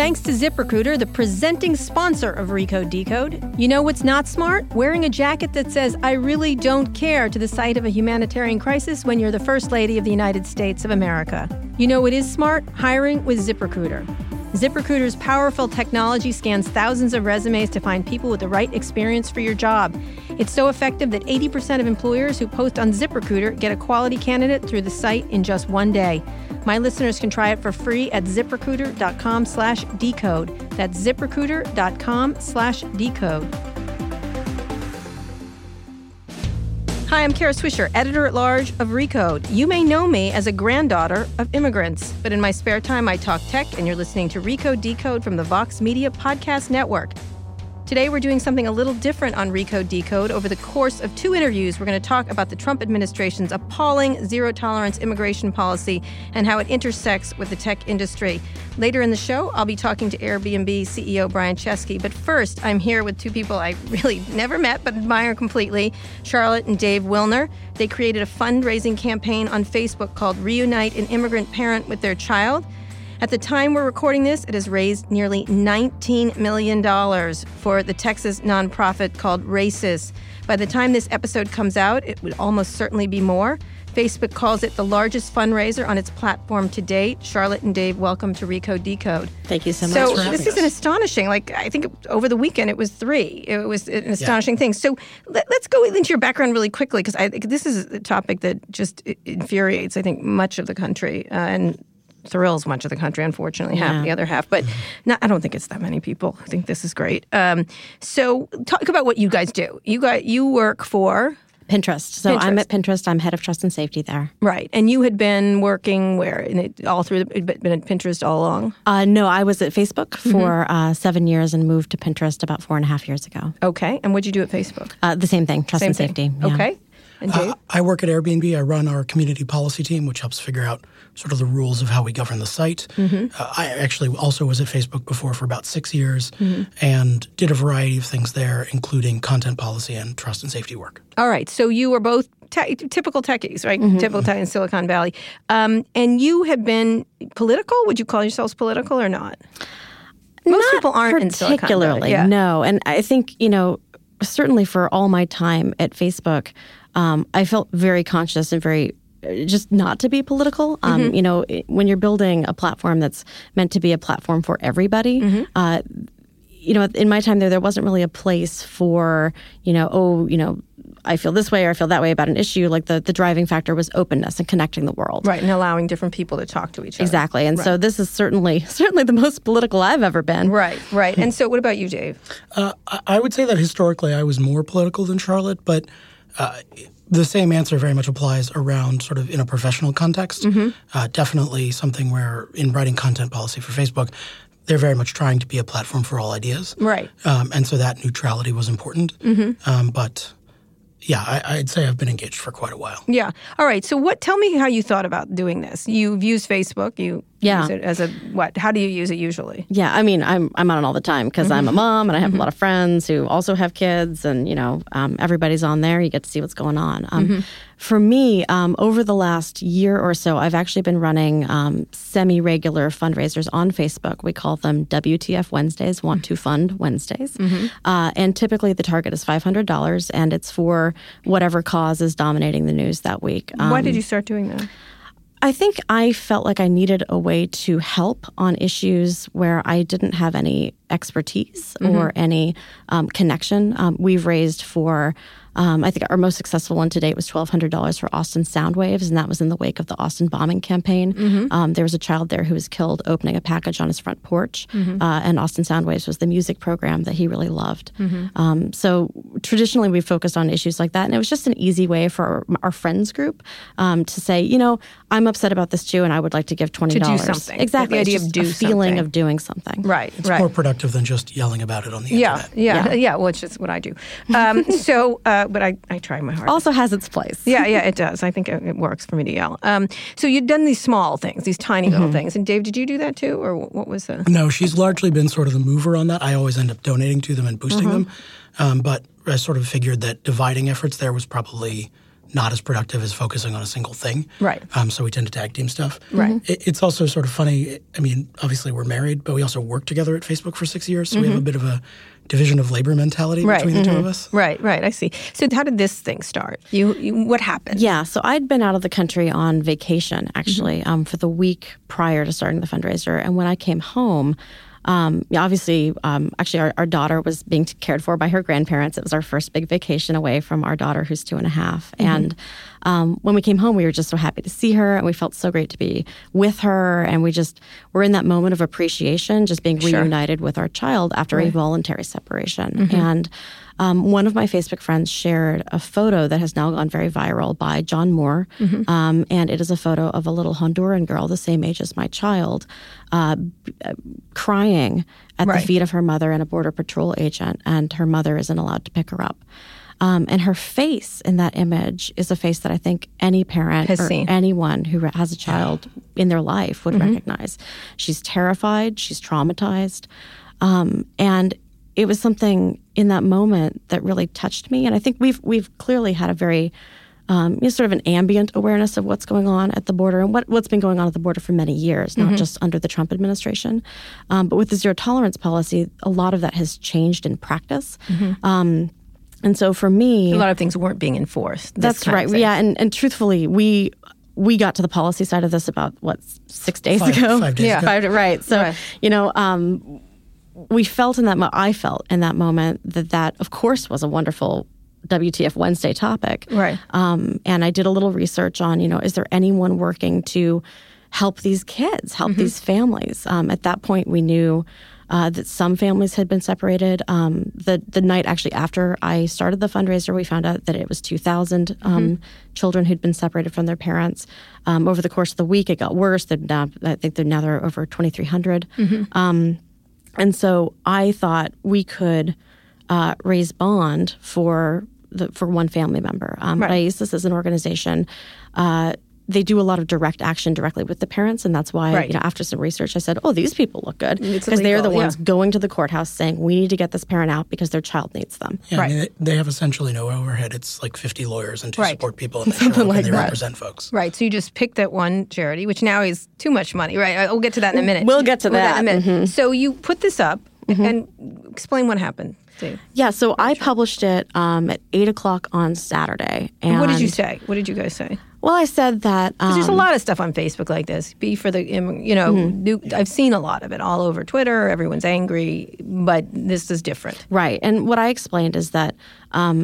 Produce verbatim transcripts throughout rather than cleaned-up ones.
thanks to ZipRecruiter, the presenting sponsor of Recode Decode. You know what's not smart? Wearing a jacket that says, "I really don't care," to the site of a humanitarian crisis when you're the First Lady of the United States of America. You know what is smart? Hiring with ZipRecruiter. ZipRecruiter's powerful technology scans thousands of resumes to find people with the right experience for your job. It's so effective that eighty percent of employers who post on ZipRecruiter get a quality candidate through the site in just one day. My listeners can try it for free at ZipRecruiter.com slash decode. That's ZipRecruiter.com slash decode. Hi, I'm Kara Swisher, editor-at-large of Recode. You may know me as a granddaughter of immigrants, but in my spare time, I talk tech, and you're listening to Recode Decode from the Vox Media Podcast Network. Today, we're doing something a little different on Recode Decode. Over the course of two interviews, we're going to talk about the Trump administration's appalling zero-tolerance immigration policy and how it intersects with the tech industry. Later in the show, I'll be talking to Airbnb C E O Brian Chesky. But first, I'm here with two people I really never met but admire completely, Charlotte and Dave Willner. They created a fundraising campaign on Facebook called Reunite an Immigrant Parent with Their Child. At the time we're recording this, it has raised nearly nineteen million dollars for the Texas nonprofit called RAICES. By the time this episode comes out, it would almost certainly be more. Facebook calls it the largest fundraiser on its platform to date. Charlotte and Dave, welcome to Recode Decode. Thank you so much so for having us. So this is an astonishing, like I think over the weekend it was three. It was an astonishing yeah. thing. So let, let's go into your background really quickly, because I think this is a topic that just infuriates, I think, much of the country uh, and thrills much of the country, unfortunately, half yeah. the other half. But not, I don't think it's that many people. I think this is great. Um, so talk about what you guys do. You got, you work for... Pinterest. So Pinterest. I'm at Pinterest. I'm head of trust and safety there. Right. And you had been working where? In it, all through the, been at Pinterest all along? Uh, no, I was at Facebook for mm-hmm. uh, seven years and moved to Pinterest about four and a half years ago. Okay. And what did you do at Facebook? Uh, the same thing, trust same and safety. Yeah. Okay. And Dave? Uh, I work at Airbnb. I run our community policy team, which helps figure out sort of the rules of how we govern the site. Mm-hmm. Uh, I actually also was at Facebook before for about six years mm-hmm. and did a variety of things there, including content policy and trust and safety work. All right. So you were both te- typical techies, right? Mm-hmm. Typical techies in Silicon Valley. Um, and you have been political? Would you call yourselves political or not? Most not people aren't in Silicon Valley. Particularly, yeah. no. And I think, you know, certainly for all my time at Facebook, Um, I felt very conscious and very just not to be political. Um, mm-hmm. You know, when you're building a platform that's meant to be a platform for everybody, mm-hmm. uh, you know, in my time there, there wasn't really a place for, you know, oh, you know, I feel this way or I feel that way about an issue. Like the, the driving factor was openness and connecting the world. Right, and allowing different people to talk to each other. Exactly. And right. so this is certainly certainly the most political I've ever been. Right, right. And so what about you, Dave? Uh, I would say that historically I was more political than Charlotte, but... Uh, the same answer very much applies around sort of in a professional context. Mm-hmm. Uh, definitely something where in writing content policy for Facebook, they're very much trying to be a platform for all ideas. Right. Um, and so that neutrality was important. Mm-hmm. Um, but yeah, I, I'd say I've been engaged for quite a while. Yeah. All right. So what? Tell me how you thought about doing this. You've used Facebook. You yeah. use it as a what? How do you use it usually? Yeah. I mean, I'm I'm on it all the time because mm-hmm. I'm a mom and I have mm-hmm. a lot of friends who also have kids, and you know, um, everybody's on there. You get to see what's going on. Um, mm-hmm. For me, um, over the last year or so, I've actually been running um, semi-regular fundraisers on Facebook. We call them W T F Wednesdays, Want to Fund Wednesdays. Mm-hmm. Uh, and typically the target is five hundred dollars, and it's for whatever cause is dominating the news that week. Um, Why did you start doing that? I think I felt like I needed a way to help on issues where I didn't have any expertise mm-hmm. or any um, connection. Um, we've raised for... Um, I think our most successful one to date was twelve hundred dollars for Austin Soundwaves, and that was in the wake of the Austin bombing campaign. Mm-hmm. Um, there was a child there who was killed opening a package on his front porch, mm-hmm. uh, and Austin Soundwaves was the music program that he really loved. Mm-hmm. Um, so traditionally, we focused on issues like that, and it was just an easy way for our, our friends group um, to say, you know, I'm upset about this too, and I would like to give twenty dollars. To do something. Exactly. The idea of do a something. Feeling of doing something. Right, It's right. more productive than just yelling about it on the yeah, internet. Yeah, yeah, yeah, well, it's just what I do. Um, so... Uh, Uh, but I, I try my hardest. Also has its place. yeah, yeah, it does. I think it, it works for me to yell. Um, so you've done these small things, these tiny mm-hmm. little things. And Dave, did you do that too, or what was the? No, she's largely been sort of the mover on that. I always end up donating to them and boosting mm-hmm. them. Um, but I sort of figured that dividing efforts there was probably not as productive as focusing on a single thing. Right. Um, so we tend to tag team stuff. Right. It, it's also sort of funny. I mean, obviously we're married, but we also worked together at Facebook for six years. So mm-hmm. we have a bit of a division of labor mentality right. between mm-hmm. the two of us. Right, right. I see. So how did this thing start? You, you what happened? Yeah. So I'd been out of the country on vacation, actually, mm-hmm. um, for the week prior to starting the fundraiser. And when I came home, Um, yeah, obviously, um, actually, our, our daughter was being cared for by her grandparents. It was our first big vacation away from our daughter, who's two and a half. Mm-hmm. And um, when we came home, we were just so happy to see her, and we felt so great to be with her. And we just were in that moment of appreciation, just being sure. reunited with our child after right. a voluntary separation. Mm-hmm. And Um, one of my Facebook friends shared a photo that has now gone very viral by John Moore, mm-hmm. um, and it is a photo of a little Honduran girl the same age as my child uh, b- uh, crying at right. the feet of her mother and a Border Patrol agent, and her mother isn't allowed to pick her up. Um, and her face in that image is a face that I think any parent has or seen. Anyone who has a child in their life would mm-hmm. recognize. She's terrified. She's traumatized. Um, and it was something in that moment that really touched me. And I think we've we've clearly had a very um, you know, sort of an ambient awareness of what's going on at the border and what, what's been going on at the border for many years, not mm-hmm. just under the Trump administration. Um, but with the zero tolerance policy, a lot of that has changed in practice. Mm-hmm. Um, and so for me— a lot of things weren't being enforced. That's right. Yeah. And, and truthfully, we— We got to the policy side of this about, what, six days five, ago? Five days yeah. ago. Five, right. So, right. you know— um, We felt in that mo- I felt in that moment that that, of course, was a wonderful W T F Wednesday topic. Right. Um, and I did a little research on, you know, is there anyone working to help these kids, help mm-hmm. these families? Um, at that point, we knew uh, that some families had been separated. Um, the the night actually after I started the fundraiser, we found out that it was two thousand um, mm-hmm. children who'd been separated from their parents. Um, over the course of the week, it got worse. They're now, I think they're now they're over twenty-three hundred. Mm-hmm. Um, And so I thought we could uh, raise bond for the, for one family member. Um, right. RAICES is an organization. Uh, they do a lot of direct action directly with the parents, and that's why right. you know, after some research I said, oh, these people look good. Because they're the ones yeah. going to the courthouse saying, we need to get this parent out because their child needs them. Yeah, right. I mean, they have essentially no overhead. It's like fifty lawyers and two right. support people, and they, show up like and they represent folks. Right, so you just pick that one charity, which now is too much money, right? We'll get to that in a minute. We'll get to that. We'll get in a minute. Mm-hmm. So you put this up, mm-hmm. and explain what happened, Dave. Yeah, so I published it um, at eight o'clock on Saturday. And what did you say? What did you guys say? Well, I said that um, there's a lot of stuff on Facebook like this. Be for the you know, mm-hmm. new, I've seen a lot of it all over Twitter. Everyone's angry, but this is different, right? And what I explained is that um,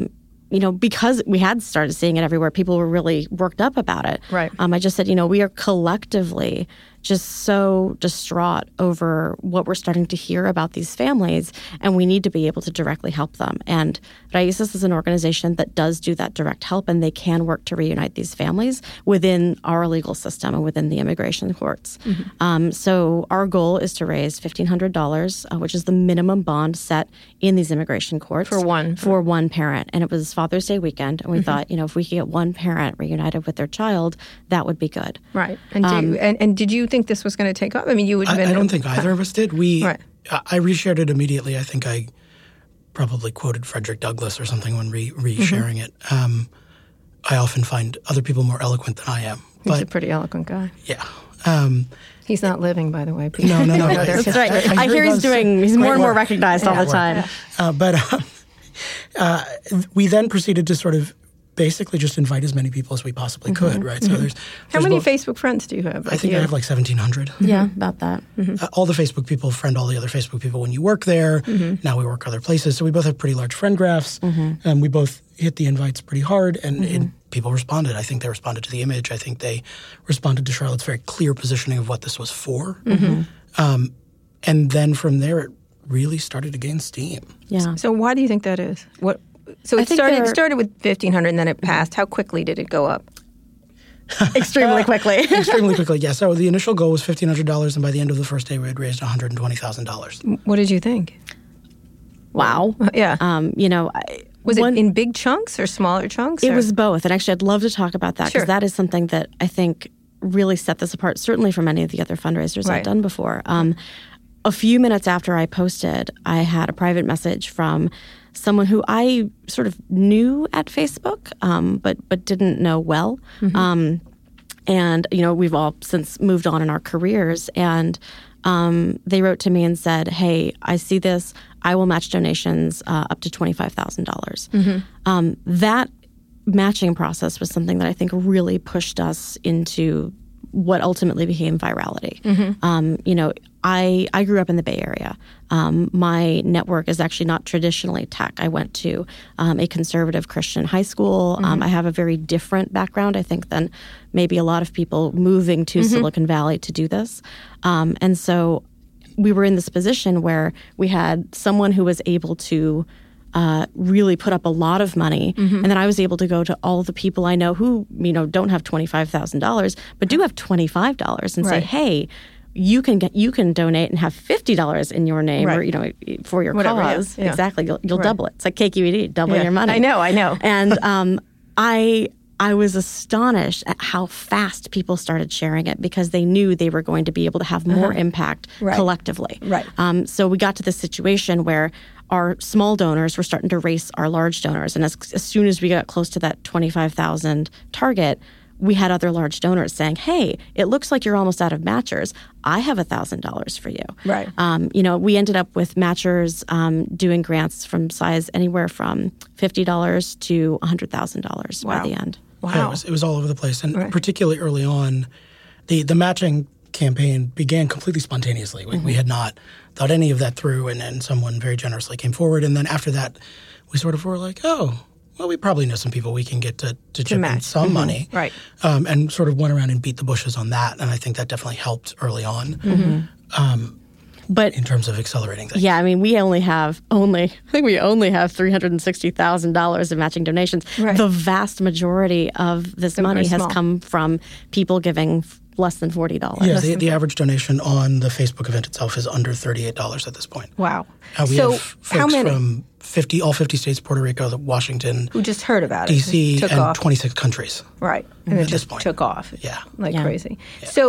you know, because we had started seeing it everywhere, people were really worked up about it, right? Um, I just said, you know, we are collectively just so distraught over what we're starting to hear about these families, and we need to be able to directly help them. And RAICES is an organization that does do that direct help, and they can work to reunite these families within our legal system and within the immigration courts. Mm-hmm. Um, so our goal is to raise fifteen hundred dollars, uh, which is the minimum bond set in these immigration courts. For one. For one parent. And it was Father's Day weekend, and we mm-hmm. thought, you know, if we could get one parent reunited with their child, that would be good. Right. And, do you, um, and, and did you think Think this was going to take off? I mean, you would have been. I, I don't think either of us did. We, right. I, I reshared it immediately. I think I probably quoted Frederick Douglass or something when re, resharing mm-hmm. it. Um, I often find other people more eloquent than I am. But, he's a pretty eloquent guy. Yeah. Um, he's not living, by the way. Peter. No, no, no. no that's right. I, I, I hear he's doing. He's more and more work. recognized yeah, all the time. Yeah. Uh, but um, uh, we then proceeded to sort of. Basically, just invite as many people as we possibly could, mm-hmm. right? So mm-hmm. there's, there's how many both, Facebook friends do you have? Like I think you? I have like seventeen hundred. Yeah, about that. Mm-hmm. Uh, all the Facebook people friend all the other Facebook people when you work there. Mm-hmm. Now we work other places, so we both have pretty large friend graphs, mm-hmm. and we both hit the invites pretty hard, and mm-hmm. it, people responded. I think they responded to the image. I think they responded to Charlotte's very clear positioning of what this was for, mm-hmm. um, and then from there it really started to gain steam. Yeah. So why do you think that is? What? So it started, it started with fifteen hundred and then it passed. How quickly did it go up? Extremely quickly. Extremely quickly, yeah. So the initial goal was fifteen hundred dollars, and by the end of the first day, we had raised one hundred twenty thousand dollars. What did you think? Wow. Yeah. Um, you know, I, was one, it in big chunks or smaller chunks? It or? was both. And actually, I'd love to talk about that because sure. that is something that I think really set this apart, certainly from any of the other fundraisers right. I've done before. Um, a few minutes after I posted, I had a private message from someone who I sort of knew at Facebook, um, but but didn't know well. Mm-hmm. Um, and, you know, we've all since moved on in our careers. And um, they wrote to me and said, hey, I see this. I will match donations uh, up to twenty-five thousand dollars. Mm-hmm. Um, that matching process was something that I think really pushed us into what ultimately became virality. Mm-hmm. Um, you know, I I grew up in the Bay Area. Um, my network is actually not traditionally tech. I went to um, a conservative Christian high school. Mm-hmm. Um, I have a very different background, I think, than maybe a lot of people moving to mm-hmm. Silicon Valley to do this. Um, and so we were in this position where we had someone who was able to Uh, really put up a lot of money. Mm-hmm. And then I was able to go to all the people I know who, you know, don't have twenty-five thousand dollars, but do have twenty-five dollars and right. say, hey, you can get, you can donate and have fifty dollars in your name right. or, you know, for your Whatever, cause. Yeah. Yeah. Exactly. You'll, you'll right. double it. It's like K Q E D, doubling yeah. your money. I know, I know. And um, I... I was astonished at how fast people started sharing it because they knew they were going to be able to have more uh-huh. impact right. collectively. Right. Um, so we got to this situation where our small donors were starting to race our large donors. And as, as soon as we got close to that twenty-five thousand target, we had other large donors saying, hey, it looks like you're almost out of matchers. I have one thousand dollars for you. Right. Um, you know, we ended up with matchers um, doing grants from size anywhere from fifty dollars to one hundred thousand dollars wow. by the end. Wow. Yeah, it, was, it was all over the place. And right. particularly early on, the, the matching campaign began completely spontaneously. We, mm-hmm. we had not thought any of that through, and, and someone very generously came forward. And then after that, we sort of were like, oh, well, we probably know some people we can get to, to, to chip match. in some mm-hmm. money. Right. Um, and sort of went around and beat the bushes on that. And I think that definitely helped early on. Mm-hmm. Um But in terms of accelerating things. Yeah, I mean, we only have only, I think we only have three hundred sixty thousand dollars in matching donations. Right. The vast majority of this so money has come from people giving less than forty dollars. Yeah, the, the average donation on the Facebook event itself is under thirty-eight dollars at this point. Wow. Uh, we so have folks how many? From fifty, all fifty states, Puerto Rico, Washington. Who just heard about it. D C and off. twenty-six countries. Right. And it just took off. Yeah. Like yeah. crazy. Yeah. So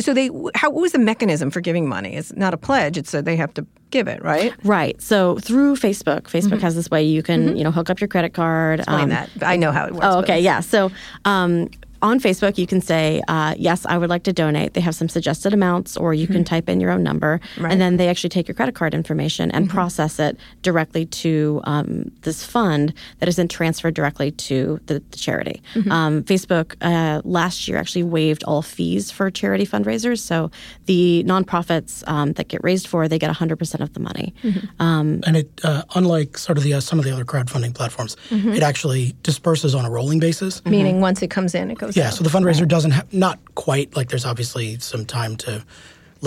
so they, how, what was the mechanism for giving money? It's not a pledge. It's that they have to give it, right? Right. So through Facebook, Facebook mm-hmm. has this way you can, mm-hmm. you know, hook up your credit card. Explain um, that. I know how it works. Oh, okay. Yeah. So um, on Facebook, you can say, uh, yes, I would like to donate. They have some suggested amounts, or you mm-hmm. can type in your own number. Right. And then they actually take your credit card information and mm-hmm. process it directly to um, this fund that is then transferred directly to the, the charity. Mm-hmm. Um, Facebook uh, last year actually waived all fees for charity fundraisers. So the nonprofits um, that get raised for, they get one hundred percent of the money. Mm-hmm. Um, and it, uh, unlike sort of the uh, some of the other crowdfunding platforms, mm-hmm. it actually disperses on a rolling basis. Mm-hmm. Meaning once it comes in, it goes Yeah, so the fundraiser right. doesn't have, not quite, like there's obviously some time to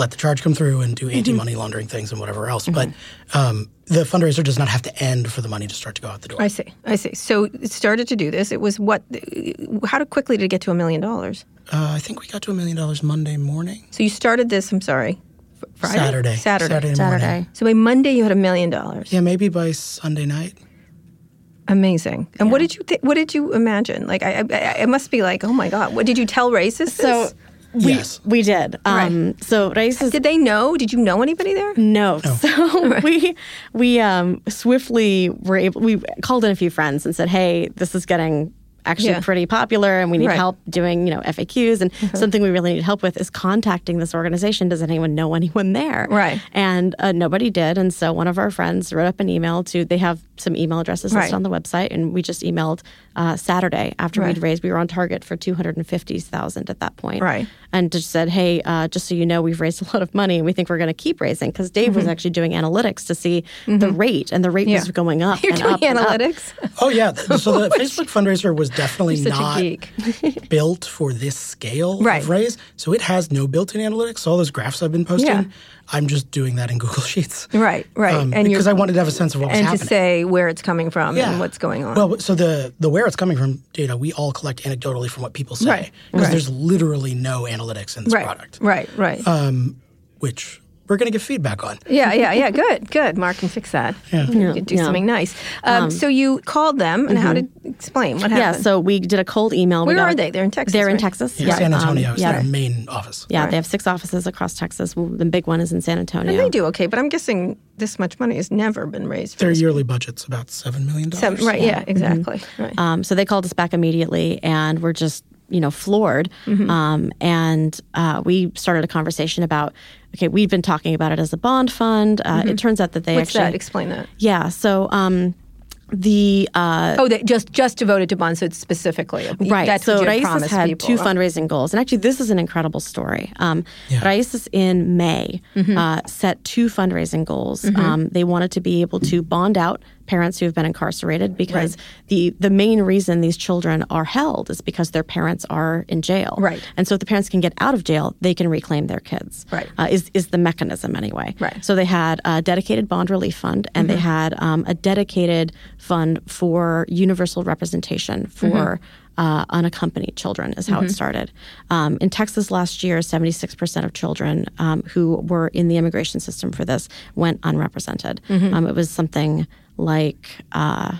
let the charge come through and do anti-money laundering things and whatever else, mm-hmm. but um, the fundraiser does not have to end for the money to start to go out the door. I see, I see. So it started to do this. It was what, how quickly did it get to a million dollars? Uh, I think we got to a million dollars Monday morning. So you started this, I'm sorry, Friday? Saturday. Saturday. Saturday, Saturday. morning. So by Monday you had a million dollars. Yeah, maybe by Sunday night. Amazing. And yeah. what did you th- what did you imagine? Like, I, I, I must be like, oh my God, what did you tell RAICES? So we, yes, we did. Um, right. So RAICES, did they know? Did you know anybody there? No. no. So right. we we um, swiftly were able. We called in a few friends and said, hey, this is getting actually yeah. pretty popular, and we need right. help doing, you know, F A Qs. And mm-hmm. something we really need help with is contacting this organization. Does anyone know anyone there? Right. And uh, nobody did. And so one of our friends wrote up an email to, they have some email addresses right. listed on the website, and we just emailed uh, Saturday after right. we'd raised. We were on target for two hundred fifty thousand dollars at that point. Right. And just said, hey, uh, just so you know, we've raised a lot of money, and we think we're going to keep raising, because Dave mm-hmm. was actually doing analytics to see mm-hmm. the rate, and the rate yeah. was going up. You're and doing up analytics? And up. Oh, yeah. So the Facebook fundraiser was definitely not built for this scale right. of raise. So it has no built-in analytics. All those graphs I've been posting, yeah. I'm just doing that in Google Sheets. Right, right. Um, and because I wanted to have a sense of what was and happening. And to say where it's coming from yeah. and what's going on. Well, so the, the where it's coming from data, we all collect anecdotally from what people say. Because right. right. there's literally no analytics in this right. product. Right, right, right. Um, which we're going to give feedback on. Yeah, yeah, yeah. Good, good. Mark can fix that. Yeah. yeah you do yeah. something nice. Um, um, so you called them, and mm-hmm. how did, explain what happened? Yeah, so we did a cold email. Where we got, are they? They're in Texas, They're right? in Texas. Yeah, yeah. San Antonio um, is yeah. their main office. Yeah, right. They have six offices across Texas. Well, the big one is in San Antonio. And they do okay, but I'm guessing this much money has never been raised. For their yearly people. budget's about seven million dollars. Seven, right, yeah, yeah exactly. Mm-hmm. Right. Um, so they called us back immediately, and we're just, you know, floored. Mm-hmm. Um, and uh, we started a conversation about, okay, we've been talking about it as a bond fund. Uh, mm-hmm. It turns out that they What's actually... What's that? Explain that. Yeah, so... Um, The uh, oh, they just just devoted to bonds, so it's specifically right. That's so RAICES had people, two right? fundraising goals, and actually, this is an incredible story. Um, yeah. RAICES in May mm-hmm. uh, set two fundraising goals. Mm-hmm. Um, they wanted to be able to bond out parents who have been incarcerated because right. the the main reason these children are held is because their parents are in jail. Right, and so if the parents can get out of jail, they can reclaim their kids. Right, uh, is is the mechanism anyway. Right, so they had a dedicated bond relief fund, and mm-hmm. they had um, a dedicated fund for universal representation for mm-hmm. uh, unaccompanied children is how mm-hmm. it started. Um, in Texas last year, seventy-six percent of children um, who were in the immigration system for this went unrepresented. Mm-hmm. Um, it was something like... Uh,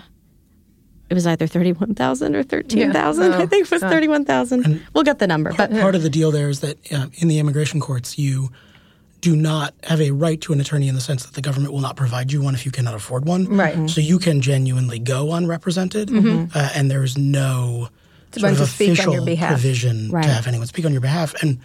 It was either thirty-one thousand or thirteen thousand. Yeah. Oh, I think it was thirty-one thousand. We'll get the number. Part, but part of the deal there is that um, in the immigration courts, you do not have a right to an attorney in the sense that the government will not provide you one if you cannot afford one. Right. Mm-hmm. So you can genuinely go unrepresented, mm-hmm. uh, and there is no sort of official provision right. to have anyone speak on your behalf. And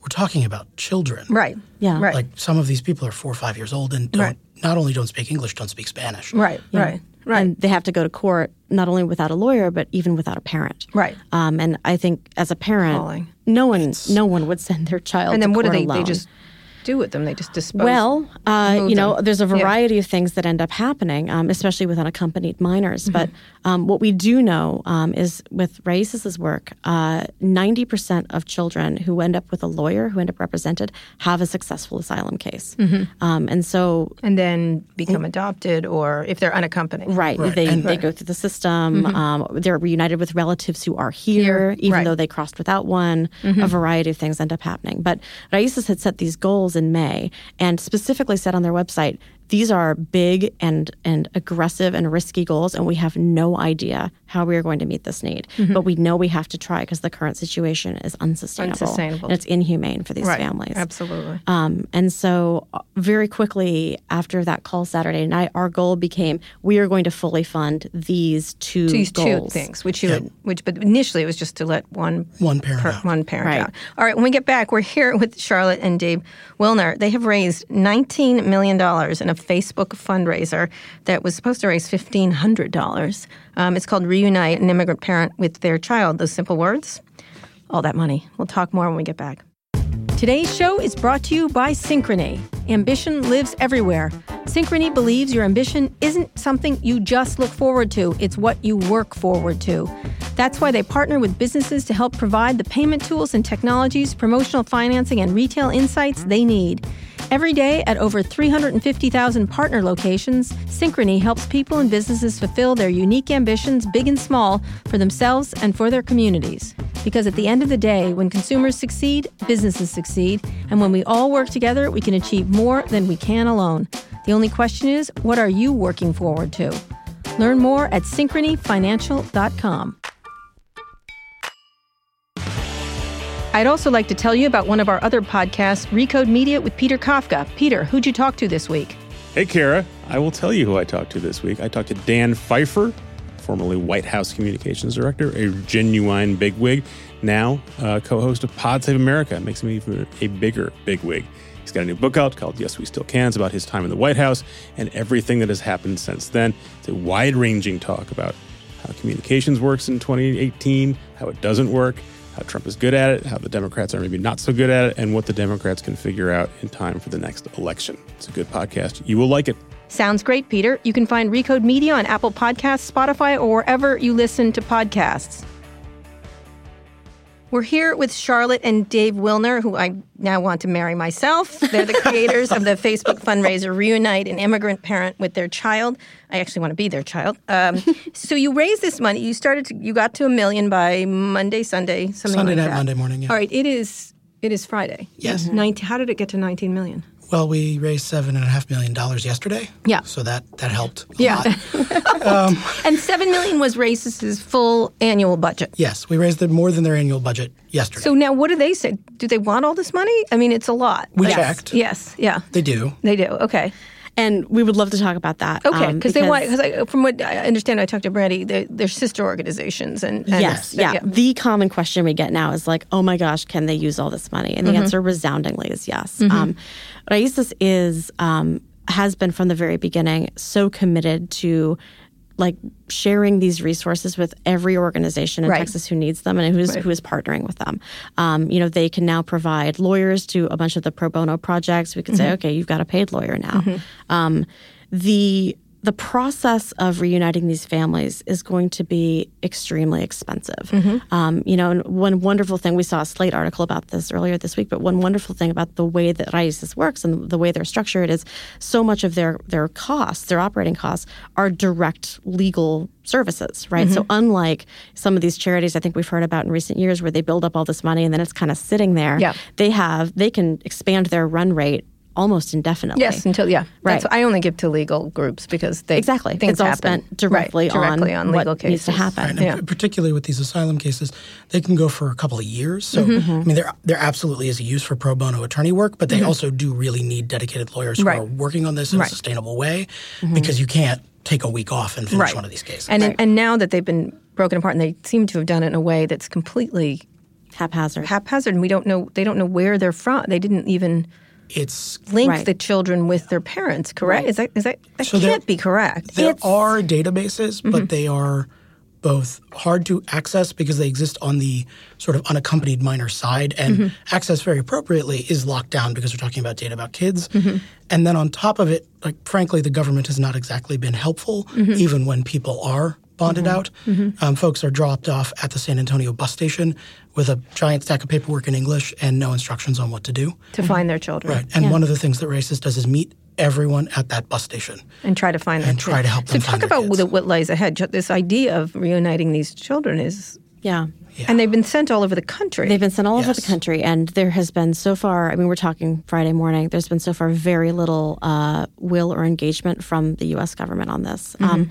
we're talking about children. Right. Yeah. Right. Like some of these people are four or five years old and don't, right. not only don't speak English, don't speak Spanish. Right, yeah. right. Right. And they have to go to court not only without a lawyer, but even without a parent. Right. Um, and I think as a parent, Falling. no one it's... no one would send their child and to court alone. And then what do they, they just do with them? They just dispose? Well, uh, you know, them. there's a variety yeah. of things that end up happening, um, especially with unaccompanied minors. Mm-hmm. But um, what we do know um, is with RAICES' work, uh, ninety percent of children who end up with a lawyer, who end up represented, have a successful asylum case. Mm-hmm. Um, and so... And then become mm, adopted or if they're unaccompanied. Right. right. They, and, they right. go through the system. Mm-hmm. Um, they're reunited with relatives who are here, here. even right. though they crossed without one. Mm-hmm. A variety of things end up happening. But RAICES had set these goals in May, and specifically said on their website, these are big and and aggressive and risky goals, and we have no idea how we are going to meet this need. Mm-hmm. But we know we have to try because the current situation is unsustainable. Unsustainable. And it's inhumane for these right. families. Absolutely. Um, and so very quickly after that call Saturday night, our goal became we are going to fully fund these two these goals. two things, which you yep. would, which but initially it was just to let one, one parent, per, out. One parent right. out. All right, when we get back, we're here with Charlotte and Dave Willner. They have raised nineteen million dollars in a Facebook fundraiser that was supposed to raise fifteen hundred dollars. Um, it's called Reunite an Immigrant Parent with Their Child. Those simple words, all that money. We'll talk more when we get back. Today's show is brought to you by Synchrony. Ambition lives everywhere. Synchrony believes your ambition isn't something you just look forward to. It's what you work forward to. That's why they partner with businesses to help provide the payment tools and technologies, promotional financing, and retail insights they need. Every day at over three hundred fifty thousand partner locations, Synchrony helps people and businesses fulfill their unique ambitions, big and small, for themselves and for their communities. Because at the end of the day, when consumers succeed, businesses succeed. And when we all work together, we can achieve more than we can alone. The only question is, what are you working forward to? Learn more at synchrony financial dot com. I'd also like to tell you about one of our other podcasts, Recode Media with Peter Kafka. Peter, who'd you talk to this week? Hey, Kara. I will tell you who I talked to this week. I talked to Dan Pfeiffer, formerly White House Communications Director, a genuine bigwig, now uh, co-host of Pod Save America. Makes him even a bigger bigwig. He's got a new book out called Yes, We Still Can. It's about his time in the White House and everything that has happened since then. It's a wide-ranging talk about how communications works in twenty eighteen, how it doesn't work, how Trump is good at it, how the Democrats are maybe not so good at it, and what the Democrats can figure out in time for the next election. It's a good podcast. You will like it. Sounds great, Peter. You can find Recode Media on Apple Podcasts, Spotify, or wherever you listen to podcasts. We're here with Charlotte and Dave Willner, who I now want to marry myself. They're the creators of the Facebook fundraiser, Reunite an Immigrant Parent with Their Child. I actually want to be their child. Um, so you raised this money. You started to, you got to a million by Monday, Sunday, something Sunday like that. Sunday night, Monday morning, yeah. All right, it is, it is Friday. Yes. Mm-hmm. nineteen, how did it get to nineteen million? Well, we raised seven point five million dollars yesterday. Yeah. So that, that helped a yeah. lot. um, and seven million dollars was RAICES' full annual budget. Yes. We raised more than their annual budget yesterday. So now what do they say? Do they want all this money? I mean, it's a lot. We yes. checked. Yes. Yeah. They do. They do. Okay. And we would love to talk about that. Okay. Um, because they want, because from what I understand, I talked to Brandy, they're, they're sister organizations. and, and Yes. They, yeah. yeah. The common question we get now is like, oh my gosh, can they use all this money? And the mm-hmm. answer resoundingly is yes. Mm-hmm. Um, RAICES is, um, has been from the very beginning so committed to like sharing these resources with every organization in right. Texas who needs them and who's, right. who is partnering with them. Um, you know, they can now provide lawyers to a bunch of the pro bono projects. We could mm-hmm. say, okay, you've got a paid lawyer now. Mm-hmm. Um, the the process of reuniting these families is going to be extremely expensive. Mm-hmm. Um, you know, and one wonderful thing, we saw a Slate article about this earlier this week, but one wonderful thing about the way that RAICES works and the way they're structured is so much of their, their costs, their operating costs, are direct legal services, right? Mm-hmm. So unlike some of these charities I think we've heard about in recent years where they build up all this money and then it's kind of sitting there, yeah. they have, they can expand their run rate almost indefinitely. Yes, until, yeah. Right. That's, I only give to legal groups because they exactly. things it's all happen. Spent directly, right, directly on, on legal what cases. Needs to happen. Right. Yeah. Particularly with these asylum cases, they can go for a couple of years. So, mm-hmm. I mean, there there absolutely is a use for pro bono attorney work, but they mm-hmm. also do really need dedicated lawyers who right. are working on this in right. a sustainable way mm-hmm. because you can't take a week off and finish right. one of these cases. And, right. and now that they've been broken apart and they seem to have done it in a way that's completely haphazard. Haphazard. And we don't know, they don't know where they're from. They didn't even... It's link right. the children with their parents, correct? Right. Is that is that that so can't there, be correct? There it's, are databases, mm-hmm. but they are both hard to access because they exist on the sort of unaccompanied minor side, and mm-hmm. access very appropriately is locked down because we're talking about data about kids. Mm-hmm. And then on top of it, like frankly, the government has not exactly been helpful, mm-hmm. even when people are bonded mm-hmm. out. Mm-hmm. Um, folks are dropped off at the San Antonio bus station with a giant stack of paperwork in English and no instructions on what to do. To mm-hmm. find their children. Right. And yeah. one of the things that RAICES does is meet everyone at that bus station. And try to find them. And try to help them find their kids. So talk about what lies ahead. This idea of reuniting these children is... Yeah. yeah. And they've been sent all over the country. They've been sent all yes. over the country. And there has been so far, I mean, we're talking Friday morning, there's been so far very little uh, will or engagement from the U S government on this. Mm-hmm. Um,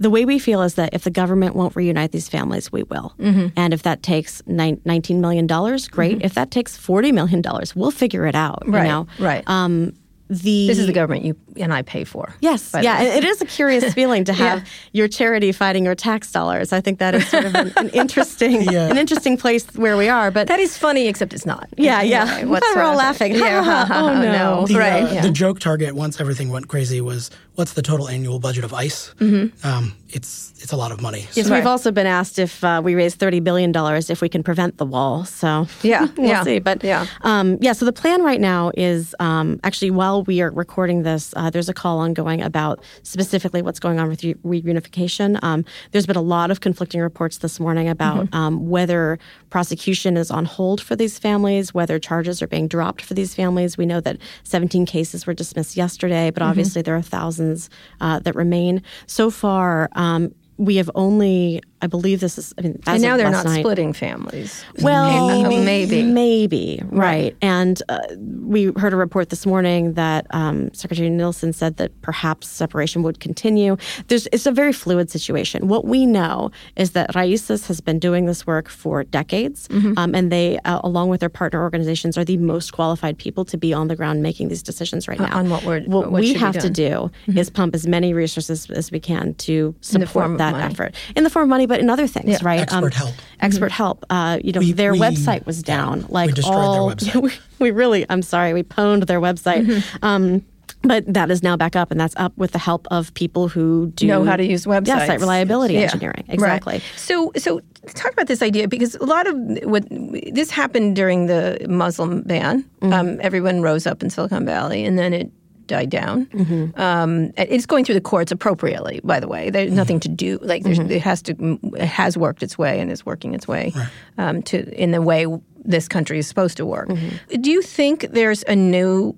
the way we feel is that if the government won't reunite these families, we will. Mm-hmm. And if that takes ni- nineteen million dollars, great. Mm-hmm. If that takes forty million dollars, we'll figure it out. Right, you know? right. Um, The, this is the government you and I pay for. Yes. Yeah, it is a curious feeling to have yeah. your charity fighting your tax dollars. I think that is sort of an, an interesting yeah. an interesting place where we are. But that is funny, except it's not. Yeah, yeah. yeah. What's we're all laughing. Yeah, ha, ha, oh, no. no. The, right. Uh, yeah. the joke target once everything went crazy was, what's the total annual budget of ICE? Mm-hmm. Um, it's it's a lot of money. So. Yes, we've also been asked if uh, we raise thirty billion dollars if we can prevent the wall. So yeah, we'll yeah. see. But yeah. Um, yeah, so the plan right now is um, actually while we are recording this, uh, there's a call ongoing about specifically what's going on with re- reunification. Um, there's been a lot of conflicting reports this morning about mm-hmm. um, whether prosecution is on hold for these families, whether charges are being dropped for these families. We know that seventeen cases were dismissed yesterday, but mm-hmm. obviously there are thousands uh, that remain. So far, um, we have only... I believe this is. I mean, as and now they're not night. splitting families. Well, maybe, maybe, maybe right. right. And uh, we heard a report this morning that um, Secretary Nielsen said that perhaps separation would continue. There's, it's a very fluid situation. What we know is that RAICES has been doing this work for decades, mm-hmm. um, and they, uh, along with their partner organizations, are the most qualified people to be on the ground making these decisions right now. Uh, on what we're, what, what we have to do mm-hmm. is pump as many resources as we can to support that effort in the form of money. But in other things, yeah. right? Expert um, help. Expert mm-hmm. help. Uh, you know, we, their we, website was down. Yeah, like we destroyed all, their website. we, we really, I'm sorry, we pwned their website. Mm-hmm. Um, but that is now back up, and that's up with the help of people who do know how to use websites. Yeah, site reliability yes. engineering. Yeah. Exactly. Right. So, so talk about this idea because a lot of what this happened during the Muslim ban. Mm-hmm. Um, everyone rose up in Silicon Valley, and then it. died down. Mm-hmm. Um, it's going through the courts appropriately, by the way. There's mm-hmm. nothing to do. Like there's, mm-hmm. it has to, it has worked its way and is working its way right. um, to in the way this country is supposed to work. Mm-hmm. Do you think there's a new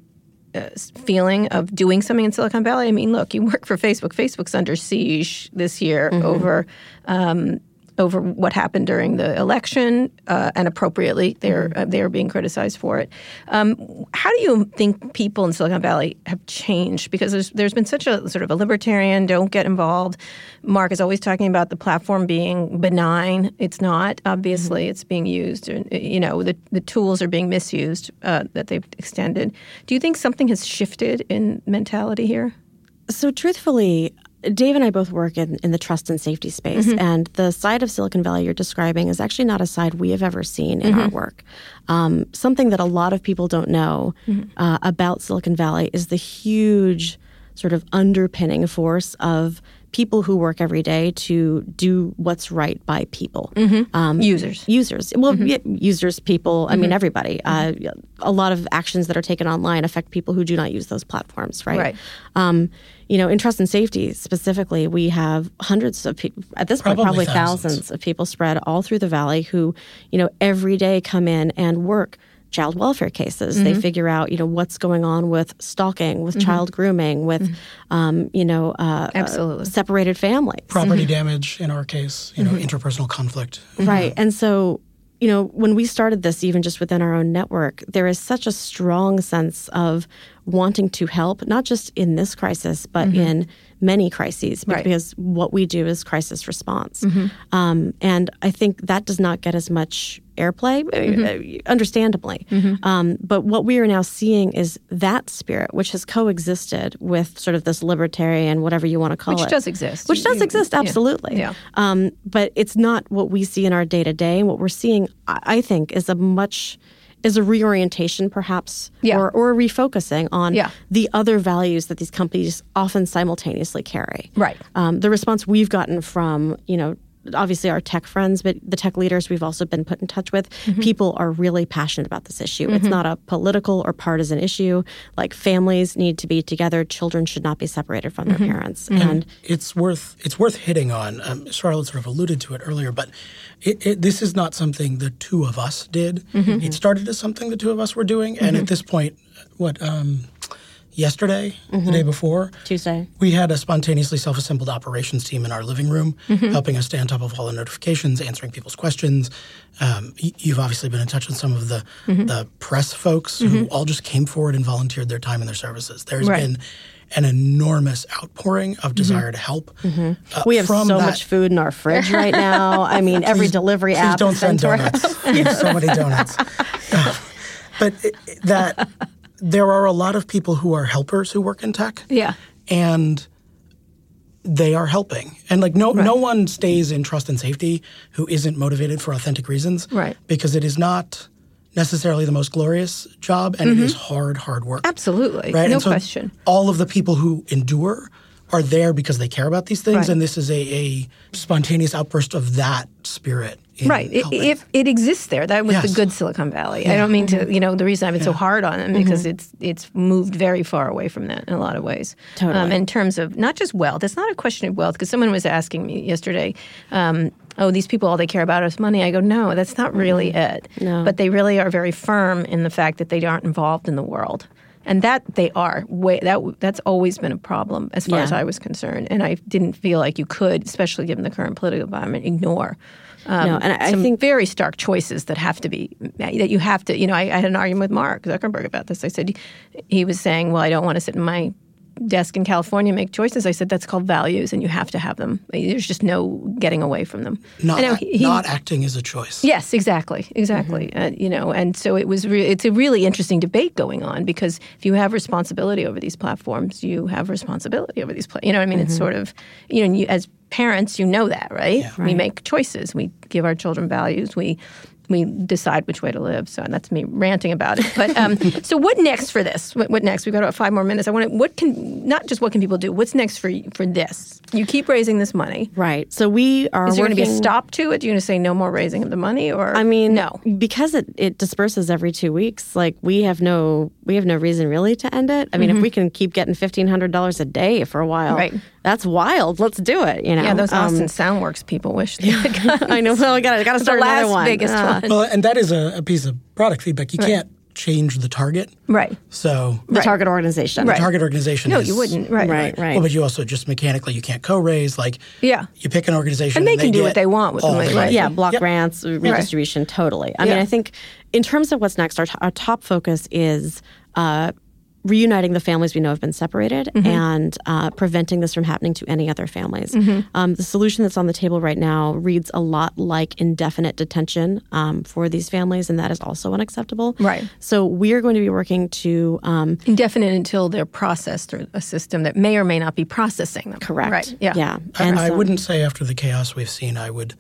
uh, feeling of doing something in Silicon Valley? I mean, look, you work for Facebook. Facebook's under siege this year mm-hmm. over um, over what happened during the election, uh, and appropriately, they're uh, they're being criticized for it. Um, how do you think people in Silicon Valley have changed? Because there's there's been such a sort of a libertarian, don't get involved. Mark is always talking about the platform being benign. It's not. Obviously, mm-hmm. it's being used. Or, you know, the, the tools are being misused uh, that they've extended. Do you think something has shifted in mentality here? So truthfully, Dave and I both work in, in the trust and safety space, mm-hmm. and the side of Silicon Valley you're describing is actually not a side we have ever seen in mm-hmm. our work. Um, something that a lot of people don't know mm-hmm. uh, about Silicon Valley is the huge sort of underpinning force of people who work every day to do what's right by people. Mm-hmm. Um, users. Users. Well, mm-hmm. yeah, users, people, mm-hmm. I mean, everybody. Mm-hmm. Uh, a lot of actions that are taken online affect people who do not use those platforms, right? Right. Um, you know, in trust and safety specifically, we have hundreds of people, at this probably point, probably thousands. thousands of people spread all through the Valley who, you know, every day come in and work child welfare cases. Mm-hmm. They figure out, you know, what's going on with stalking, with mm-hmm. child grooming, with, mm-hmm. um, you know, uh, Absolutely. Uh, separated families. Property mm-hmm. damage in our case, you know, mm-hmm. interpersonal conflict. Right. Mm-hmm. And so, you know, when we started this, even just within our own network, there is such a strong sense of wanting to help, not just in this crisis, but mm-hmm. in many crises, right. because what we do is crisis response. Mm-hmm. Um, and I think that does not get as much airplay, mm-hmm. understandably. Mm-hmm. Um, but what we are now seeing is that spirit, which has coexisted with sort of this libertarian, whatever you want to call which it. Which does exist. Which does you, exist, absolutely. Yeah. Yeah. Um, but it's not what we see in our day-to-day. What we're seeing, I think, is a much... is a reorientation, perhaps, yeah. or, or a refocusing on yeah. the other values that these companies often simultaneously carry. Right. Um, the response we've gotten from, you know, obviously our tech friends, but the tech leaders we've also been put in touch with, mm-hmm. people are really passionate about this issue. Mm-hmm. It's not a political or partisan issue. Like, families need to be together. Children should not be separated from mm-hmm. their parents. Mm-hmm. And it's worth it's worth hitting on. Um, Charlotte sort of alluded to it earlier, but it, it, this is not something the two of us did. Mm-hmm. It started as something the two of us were doing. And mm-hmm. at this point, what... Um, Yesterday, mm-hmm. the day before, Tuesday, we had a spontaneously self-assembled operations team in our living room, mm-hmm. helping us stay on top of all the notifications, answering people's questions. Um, y- you've obviously been in touch with some of the, mm-hmm. the press folks mm-hmm. who all just came forward and volunteered their time and their services. There's right. been an enormous outpouring of desire mm-hmm. to help. Mm-hmm. Uh, we have so that, much food in our fridge right now. I mean, please, every delivery please app. Please don't send donuts. We have so many donuts. Uh, but it, that... There are a lot of people who are helpers who work in tech. Yeah. And they are helping. And like no right. no one stays in trust and safety who isn't motivated for authentic reasons. Right. Because it is not necessarily the most glorious job and mm-hmm. it is hard, hard work. Absolutely. Right? No and so question. All of the people who endure are there because they care about these things, right. and this is a, a spontaneous outburst of that spirit. In right. It, if it exists there. That was yes. the good Silicon Valley. Yeah. I don't mean to, you know, the reason I've been yeah. so hard on it, because mm-hmm. it's it's moved very far away from that in a lot of ways. Totally. Um, in terms of not just wealth. It's not a question of wealth, because someone was asking me yesterday, um, oh, these people, all they care about is money. I go, no, that's not really mm-hmm. it. No. But they really are very firm in the fact that they aren't involved in the world. And that they are. Way, that That's always been a problem as far yeah. as I was concerned. And I didn't feel like you could, especially given the current political environment, ignore um, no, and I, some I think, very stark choices that have to be – that you have to – you know, I, I had an argument with Mark Zuckerberg about this. I said – he was saying, well, I don't want to sit in my desk in California and make choices. I said that's called values, and you have to have them. There's just no getting away from them. Not, know, he, not he, acting is a choice. Yes, exactly, exactly. Mm-hmm. Uh, you know, and so it was. Re- it's a really interesting debate going on, because if you have responsibility over these platforms, you have responsibility over these. Pla- you know, what I mean, mm-hmm. it's sort of you know, you, as parents, you know that, right? Yeah. Right? We make choices. We give our children values. We. We decide which way to live, so and that's me ranting about it. But um, so, what next for this? What, what next? We've got about five more minutes. I want to. What can not just what can people do? What's next for for this? You keep raising this money, right? So we are. Is there going to be a stop to it? Are you going to say no more raising of the money, or I mean, no, because it, it disperses every two weeks. Like we have no we have no reason really to end it. I mean, mm-hmm. if we can keep getting fifteen hundred dollars a day for a while, right. That's wild. Let's do it. You know, yeah. Those Austin um, Soundworks people wish they had guns. I know. Well, I got to start the last another one. Biggest uh, one. Well, and that is a, a piece of product feedback. You right. can't change the target. Right. So the right. target organization. The right. target organization no, is... No, you wouldn't. Right, right, right. Well, but you also just mechanically, you can't co-raise. Like, yeah. you pick an organization and they, and they can do what they want with the money. Right. Yeah, block yep. grants, redistribution, right. totally. I yeah. mean, I think in terms of what's next, our, t- our top focus is... Uh, reuniting the families we know have been separated mm-hmm. and uh, preventing this from happening to any other families. Mm-hmm. Um, the solution that's on the table right now reads a lot like indefinite detention um, for these families, and that is also unacceptable. Right. So we're going to be working to... Um, indefinite until they're processed through a system that may or may not be processing them. Correct. Right. Yeah. yeah. I, and I so, wouldn't say after the chaos we've seen, I would...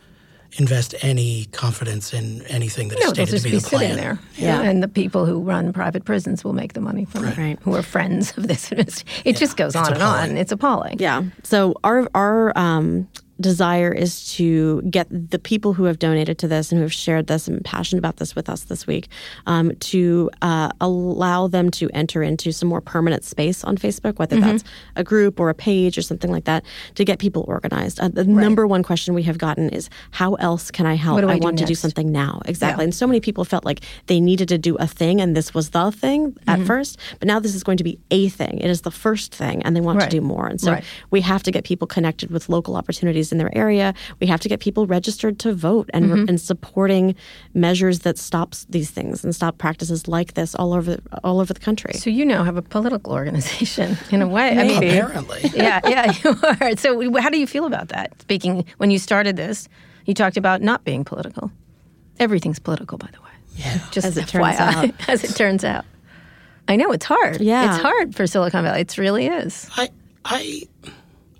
invest any confidence in anything that no, is stated just to be, be the plan. Sitting there. Yeah. yeah, and the people who run private prisons will make the money from right. it, right. who are friends of this administration. It yeah. just goes it's on appalling. and on. It's appalling. Yeah. So our our um, desire is to get the people who have donated to this and who have shared this and passionate about this with us this week um, to uh, allow them to enter into some more permanent space on Facebook, whether mm-hmm. that's a group or a page or something like that, to get people organized. Uh, the right. number one question we have gotten is, how else can I help? I, I want next? to do something now. Exactly. Yeah. And so many people felt like they needed to do a thing, and this was the thing mm-hmm. at first, but now this is going to be a thing. It is the first thing, and they want right. to do more. And so right. we have to get people connected with local opportunities in their area. We have to get people registered to vote and, mm-hmm. and supporting measures that stops these things and stop practices like this all over all over the country. So you now have a political organization in a way. Maybe. I mean, apparently. Yeah, yeah, you are. So how do you feel about that? Speaking, when you started this, you talked about not being political. Everything's political, by the way. Yeah. Just as it F Y I, turns out. As it turns out. I know, it's hard. Yeah. It's hard for Silicon Valley. It really is. I... I...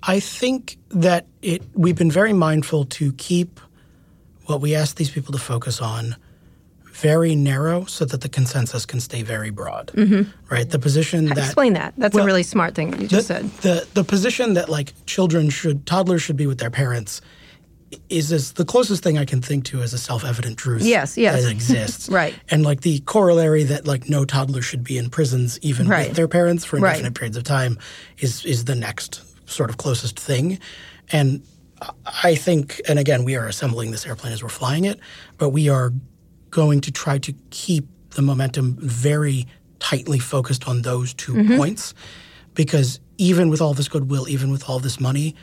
I think that it. We've been very mindful to keep what we ask these people to focus on very narrow so that the consensus can stay very broad, mm-hmm. right? The position that— Explain that. That's well, a really smart thing you just the, said. The the position that, like, children should, toddlers should be with their parents is as, the closest thing I can think to as a self-evident truth yes, yes. that exists. Right. And, like, the corollary that, like, no toddler should be in prisons even right. with their parents for indefinite right. periods of time is is the next— sort of closest thing. And I think, and again, we are assembling this airplane as we're flying it, but we are going to try to keep the momentum very tightly focused on those two mm-hmm. points, because even with all this goodwill, even with all this money,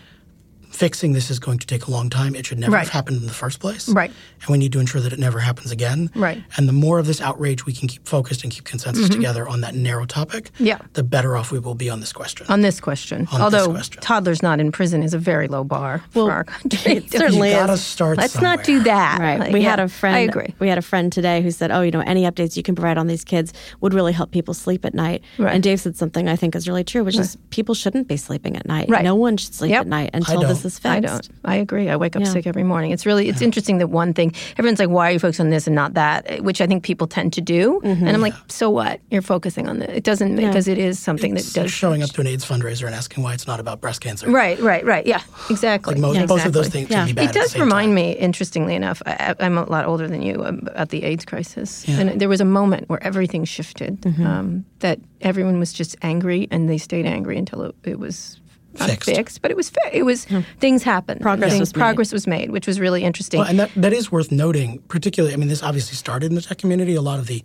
fixing this is going to take a long time. It should never right. have happened in the first place. Right. And we need to ensure that it never happens again. Right. And the more of this outrage we can keep focused and keep consensus mm-hmm. together on that narrow topic, yeah. the better off we will be on this question. On this question. On Although this question. Toddlers not in prison is a very low bar well, for our country. It certainly you gotta is. Start Let's somewhere. Not do that. Right. Like, we yeah, had a friend. I agree. We had a friend today who said, oh, you know, any updates you can provide on these kids would really help people sleep at night. Right. And Dave said something I think is really true, which right. is people shouldn't be sleeping at night. Right. No one should sleep yep. at night until this is fixed. I don't. I agree. I wake up yeah. sick every morning. It's really, it's yeah. interesting that one thing, everyone's like, why are you focused on this and not that? Which I think people tend to do. Mm-hmm. And I'm like, so what? You're focusing on the, it doesn't, yeah. because it is something it's that does. Showing up to an AIDS fundraiser and asking why it's not about breast cancer. Right, right, right. Yeah, exactly. Like most, yeah, exactly. Both of those things yeah. can be bad. It does at the same remind time. Me, interestingly enough, I, I'm a lot older than you, about the AIDS crisis. Yeah. And there was a moment where everything shifted, mm-hmm. um, that everyone was just angry and they stayed angry until it, it was Fixed. fixed, but it was fi- it was hmm. things happened. Progress, things, was progress was made, which was really interesting. Well, and that, that is worth noting, particularly. I mean, this obviously started in the tech community. A lot of the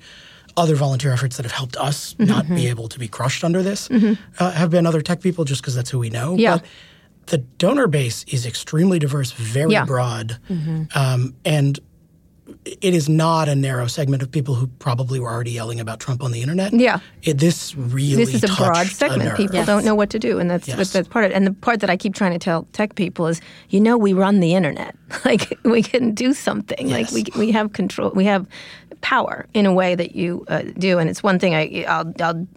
other volunteer efforts that have helped us mm-hmm. not be able to be crushed under this mm-hmm. uh, have been other tech people, just because that's who we know. Yeah. But the donor base is extremely diverse, very yeah. broad, mm-hmm. um, and it is not a narrow segment of people who probably were already yelling about Trump on the internet. Yeah. It, this really This is a broad segment. A people yes. don't know what to do, and that's yes. that's part of it. And the part that I keep trying to tell tech people is, you know, we run the internet. Like, we can do something. Yes. Like, we we have control. We have power in a way that you uh, do. And it's one thing I, I'll, I'll,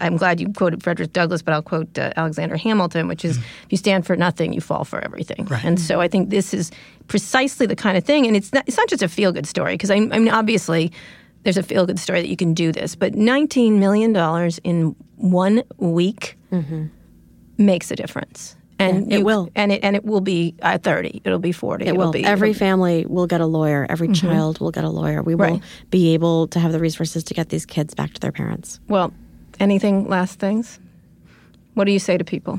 I'm glad you quoted Frederick Douglass, but I'll quote uh, Alexander Hamilton, which is, mm. if you stand for nothing, you fall for everything. Right. And so I think this is precisely the kind of thing. And it's not, it's not just a feel-good story, because I, I mean, obviously there's a feel-good story that you can do this, but nineteen million dollars in one week mm-hmm. makes a difference. And yeah, it you, will, and it and it will be uh, thirty. It'll be forty. It, it will. will be every family will get a lawyer. Every mm-hmm. child will get a lawyer. We right. will be able to have the resources to get these kids back to their parents. Well, anything last things? What do you say to people?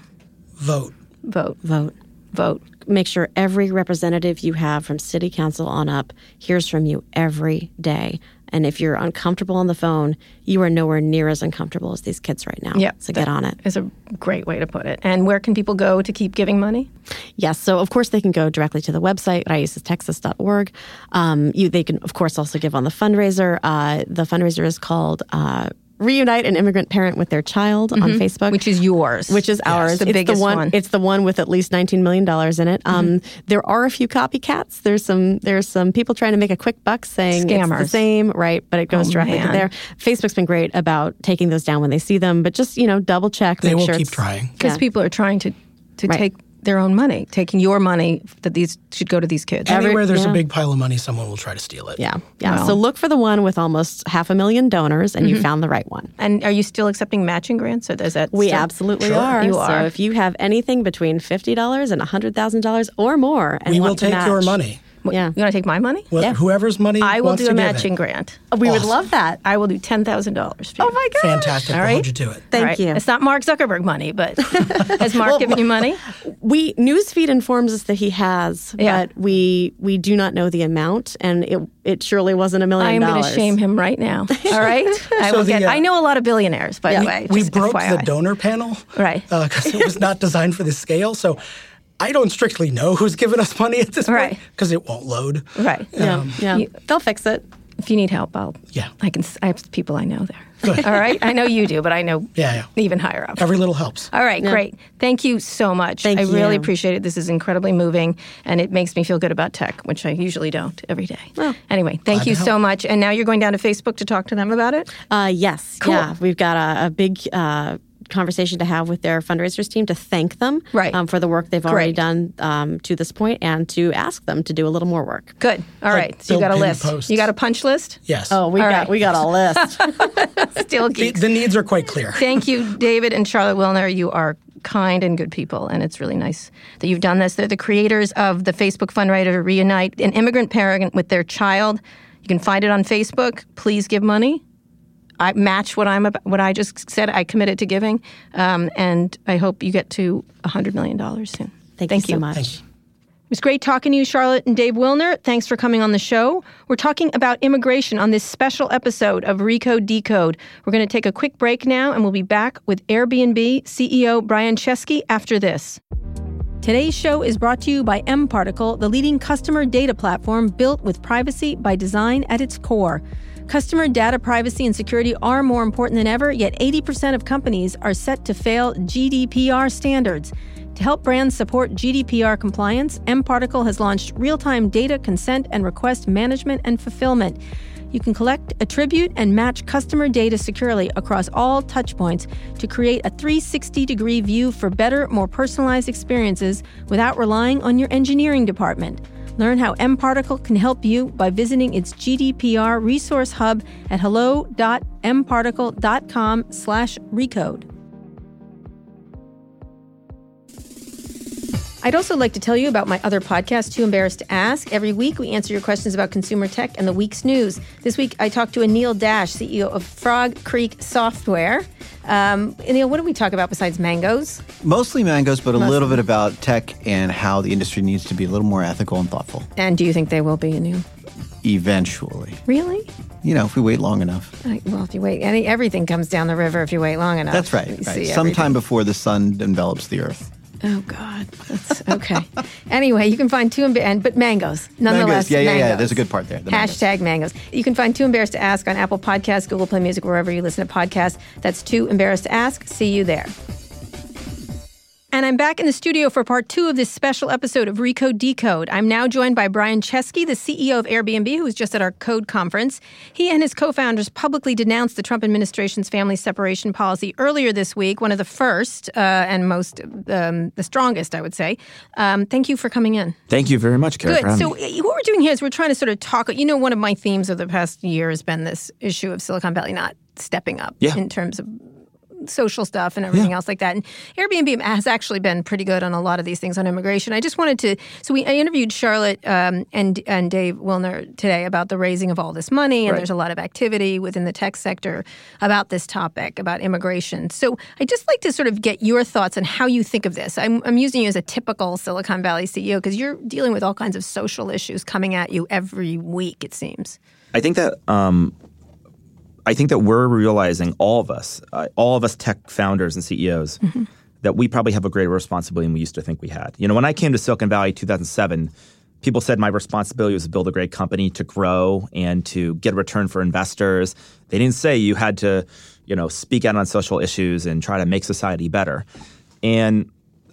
Vote. Vote. Vote. Vote. Make sure every representative you have from city council on up hears from you every day. And if you're uncomfortable on the phone, you are nowhere near as uncomfortable as these kids right now. Yep, so get on it. It's a great way to put it. And where can people go to keep giving money? Yes. So, of course, they can go directly to the website, raices texas dot org. Um, you, they can, of course, also give on the fundraiser. Uh, the fundraiser is called... Uh, Reunite an Immigrant Parent with Their Child mm-hmm. on Facebook. Which is yours. Which is ours. Yes, the it's biggest the one, one. It's the one with at least nineteen million dollars in it. Um, mm-hmm. There are a few copycats. There's some There's some people trying to make a quick buck saying Scammers. It's the same, right? But it goes oh, directly man. to there. Facebook's been great about taking those down when they see them. But just, you know, double check. They make will sure keep trying. Because yeah. people are trying to, to right. take their own money, taking your money that these should go to these kids. Anywhere there's yeah. a big pile of money, someone will try to steal it. Yeah, yeah. Wow. So look for the one with almost half a million donors, and mm-hmm. you found the right one. And are you still accepting matching grants? Or does that we still? absolutely sure. are. You are. So if you have anything between fifty dollars and one hundred thousand dollars or more, and we want will to take match, your money. Yeah. You want to take my money? Well, yeah. Whoever's money I will wants do a matching grant. We awesome. would love that. I will do ten thousand dollars. Oh, my gosh. Fantastic. All right. I'll hold you to it. Thank right. you. It's not Mark Zuckerberg money, but has Mark well, given you money? We Newsfeed informs us that he has, yeah. but we we do not know the amount, and it it surely wasn't a million dollars. I am going to shame him right now. All right? I, so will the, get, uh, I know a lot of billionaires, by yeah. the way. We broke F Y I. The donor panel right? because uh, it was not designed for this scale, so... I don't strictly know who's giving us money at this right. point because it won't load. Right. Um, yeah. yeah. You, they'll fix it. If you need help, I'll. Yeah. I can. I have people I know there. Good. All right. I know you do, but I know yeah, yeah. even higher up. Every little helps. All right. Yeah. Great. Thank you so much. Thank I you. really appreciate it. This is incredibly moving, and it makes me feel good about tech, which I usually don't every day. Well, anyway, thank you so much. And now you're going down to Facebook to talk to them about it? Uh, yes. Cool. Yeah. We've got a, a big. Uh, conversation to have with their fundraisers team to thank them right. um, for the work they've Great. already done um, to this point and to ask them to do a little more work. Good. All like right. So you got a list. Posts. You got a punch list? Yes. Oh, we all got right. we got a list. Still geeks. The, the needs are quite clear. Thank you, David and Charlotte Willner. You are kind and good people, and it's really nice that you've done this. They're the creators of the Facebook fundraiser Reunite an Immigrant Parent with Their Child. You can find it on Facebook. Please give money. I match what I'm what I just said. I committed to giving, um, and I hope you get to one hundred million dollars soon. Thank, Thank you, you so much. Thank you. It was great talking to you, Charlotte and Dave Willner. Thanks for coming on the show. We're talking about immigration on this special episode of Recode Decode. We're going to take a quick break now, and we'll be back with Airbnb C E O Brian Chesky after this. Today's show is brought to you by MParticle, the leading customer data platform built with privacy by design at its core. Customer data privacy and security are more important than ever, yet eighty percent of companies are set to fail G D P R standards. To help brands support G D P R compliance, MParticle has launched real-time data consent and request management and fulfillment. You can collect, attribute, and match customer data securely across all touchpoints to create a three sixty degree view for better, more personalized experiences without relying on your engineering department. Learn how MParticle can help you by visiting its G D P R resource hub at hello dot m particle dot com slash recode. I'd also like to tell you about my other podcast, Too Embarrassed to Ask. Every week, we answer your questions about consumer tech and the week's news. This week, I talked to Anil Dash, C E O of Frog Creek Software. Um, Anil, what do we talk about besides mangoes? Mostly mangoes, but Mostly. a little bit about tech and how the industry needs to be a little more ethical and thoughtful. And do you think they will be, Anil? Eventually. Really? You know, if we wait long enough. Right, well, if you wait, any, everything comes down the river if you wait long enough. That's right. right. Sometime before the sun envelops the earth. Oh, God. That's okay. Anyway, you can find Too Embarrassed, but mangoes, nonetheless. Mangoes. Yeah, yeah, mangoes. yeah. There's a good part there. The Hashtag mangoes. mangoes. You can find Too Embarrassed to Ask on Apple Podcasts, Google Play Music, wherever you listen to podcasts. That's Too Embarrassed to Ask. See you there. And I'm back in the studio for part two of this special episode of Recode Decode. I'm now joined by Brian Chesky, the C E O of Airbnb, who was just at our Code conference. He and his co-founders publicly denounced the Trump administration's family separation policy earlier this week, one of the first uh, and most, um, the strongest, I would say. Um, thank you for coming in. Thank you very much, Kara. Good. So what we're doing here is we're trying to sort of talk, you know, one of my themes of the past year has been this issue of Silicon Valley not stepping up yeah. in terms of social stuff and everything yeah. else like that. And Airbnb has actually been pretty good on a lot of these things on immigration. I just wanted to, so we I interviewed Charlotte um, and and Dave Willner today about the raising of all this money, and right. there's a lot of activity within the tech sector about this topic, about immigration. So I'd just like to sort of get your thoughts on how you think of this. I'm, I'm using you as a typical Silicon Valley C E O because you're dealing with all kinds of social issues coming at you every week, it seems. I think that um, I think that we're realizing, all of us, uh, all of us tech founders and C E Os, mm-hmm. that we probably have a greater responsibility than we used to think we had. You know, when I came to Silicon Valley in two thousand seven, people said my responsibility was to build a great company, to grow, and to get a return for investors. They didn't say you had to, you know, speak out on social issues and try to make society better. And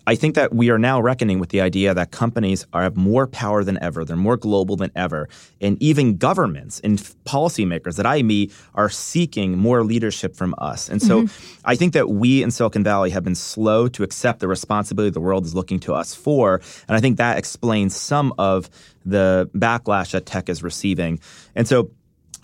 I think that we are now reckoning with the idea that companies are, have more power than ever. They're more global than ever. And even governments and f- policymakers that I meet are seeking more leadership from us. And so mm-hmm. I think that we in Silicon Valley have been slow to accept the responsibility the world is looking to us for. And I think that explains some of the backlash that tech is receiving. And so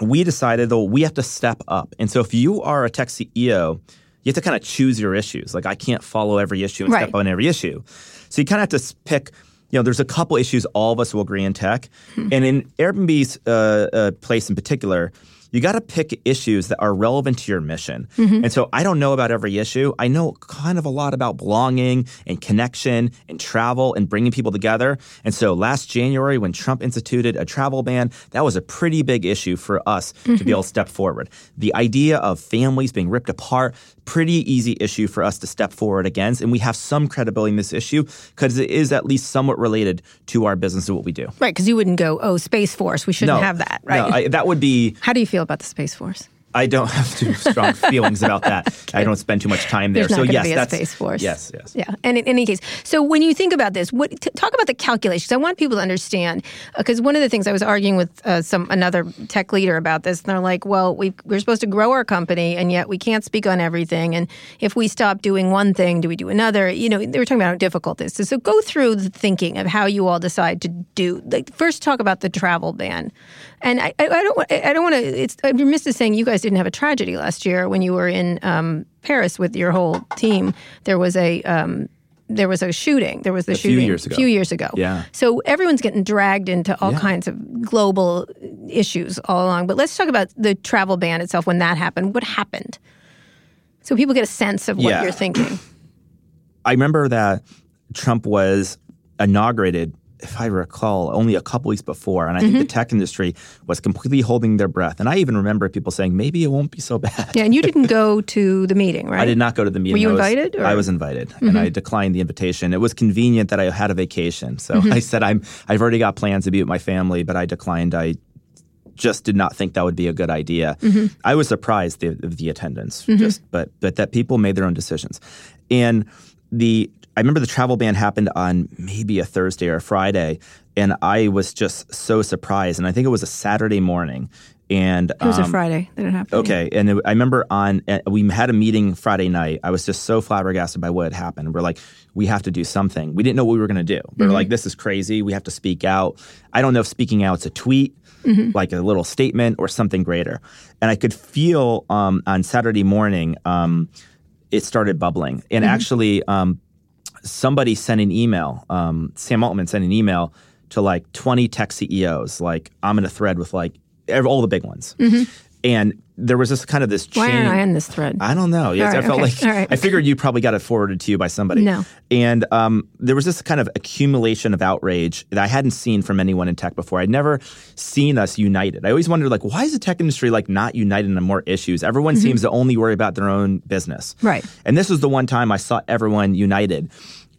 we decided, though, we have to step up. And so if you are a tech C E O, you have to kind of choose your issues. Like, I can't follow every issue and right. step on every issue. So you kind of have to pick, you know, there's a couple issues all of us will agree in tech. Mm-hmm. And in Airbnb's uh, uh, place in particular, you got to pick issues that are relevant to your mission. Mm-hmm. And so I don't know about every issue. I know kind of a lot about belonging and connection and travel and bringing people together. And so last January, when Trump instituted a travel ban, that was a pretty big issue for us mm-hmm. to be able to step forward. The idea of families being ripped apart, pretty easy issue for us to step forward against. And we have some credibility in this issue because it is at least somewhat related to our business and what we do. Right, because you wouldn't go, oh, Space Force, we shouldn't no, have that, right? No, I, that would be... How do you feel about the Space Force? I don't have too strong feelings about that. Okay. I don't spend too much time there. There's not so yes, be a that's Space Force. Yes, yes. Yeah. And in any case, so when you think about this, what t- talk about the calculations. I want people to understand because uh, one of the things I was arguing with uh, some another tech leader about this, and they're like, "Well, we we're supposed to grow our company, and yet we can't speak on everything. And if we stop doing one thing, do we do another?" You know, they were talking about how difficult this is. So go through the thinking of how you all decide to do. Like, first, talk about the travel ban, and I I, I don't I don't want to. It's I'm remiss to saying you guys didn't have a tragedy last year when you were in um, Paris with your whole team. There was a um, there was a shooting. There was the a shooting few years ago. Few years ago. Yeah. So everyone's getting dragged into all yeah. kinds of global issues all along. But let's talk about the travel ban itself. When that happened, what happened? So people get a sense of what yeah. you're thinking. I remember that Trump was inaugurated, if I recall, only a couple weeks before. And I mm-hmm. think the tech industry was completely holding their breath. And I even remember people saying, maybe it won't be so bad. Yeah, and you didn't go to the meeting, right? I did not go to the meeting. Were you I was, invited? Or? I was invited, mm-hmm. and I declined the invitation. It was convenient that I had a vacation. So mm-hmm. I said, I'm, I've already got plans to be with my family, but I declined. I just did not think that would be a good idea. Mm-hmm. I was surprised the, the attendance, mm-hmm. just, but, but that people made their own decisions. And the I remember the travel ban happened on maybe a Thursday or a Friday, and I was just so surprised. And I think it was a Saturday morning. And It was um, a Friday that it happened. Okay. And it, I remember on – we had a meeting Friday night. I was just so flabbergasted by what had happened. We're like, we have to do something. We didn't know what we were going to do. We were mm-hmm. like, this is crazy. We have to speak out. I don't know if speaking out is a tweet, mm-hmm. like a little statement, or something greater. And I could feel um, on Saturday morning um, it started bubbling. And mm-hmm. actually um, – somebody sent an email, um, Sam Altman sent an email to like twenty tech C E Os, like I'm in a thread with like every, all the big ones. Mm-hmm. And there was this kind of this chain. Why aren't I in this thread? I don't know. Yes, right, I felt okay. like right. I figured you probably got it forwarded to you by somebody. No. And um, there was this kind of accumulation of outrage that I hadn't seen from anyone in tech before. I'd never seen us united. I always wondered, like, why is the tech industry like not united on more issues? Everyone mm-hmm. seems to only worry about their own business. Right. And this was the one time I saw everyone united.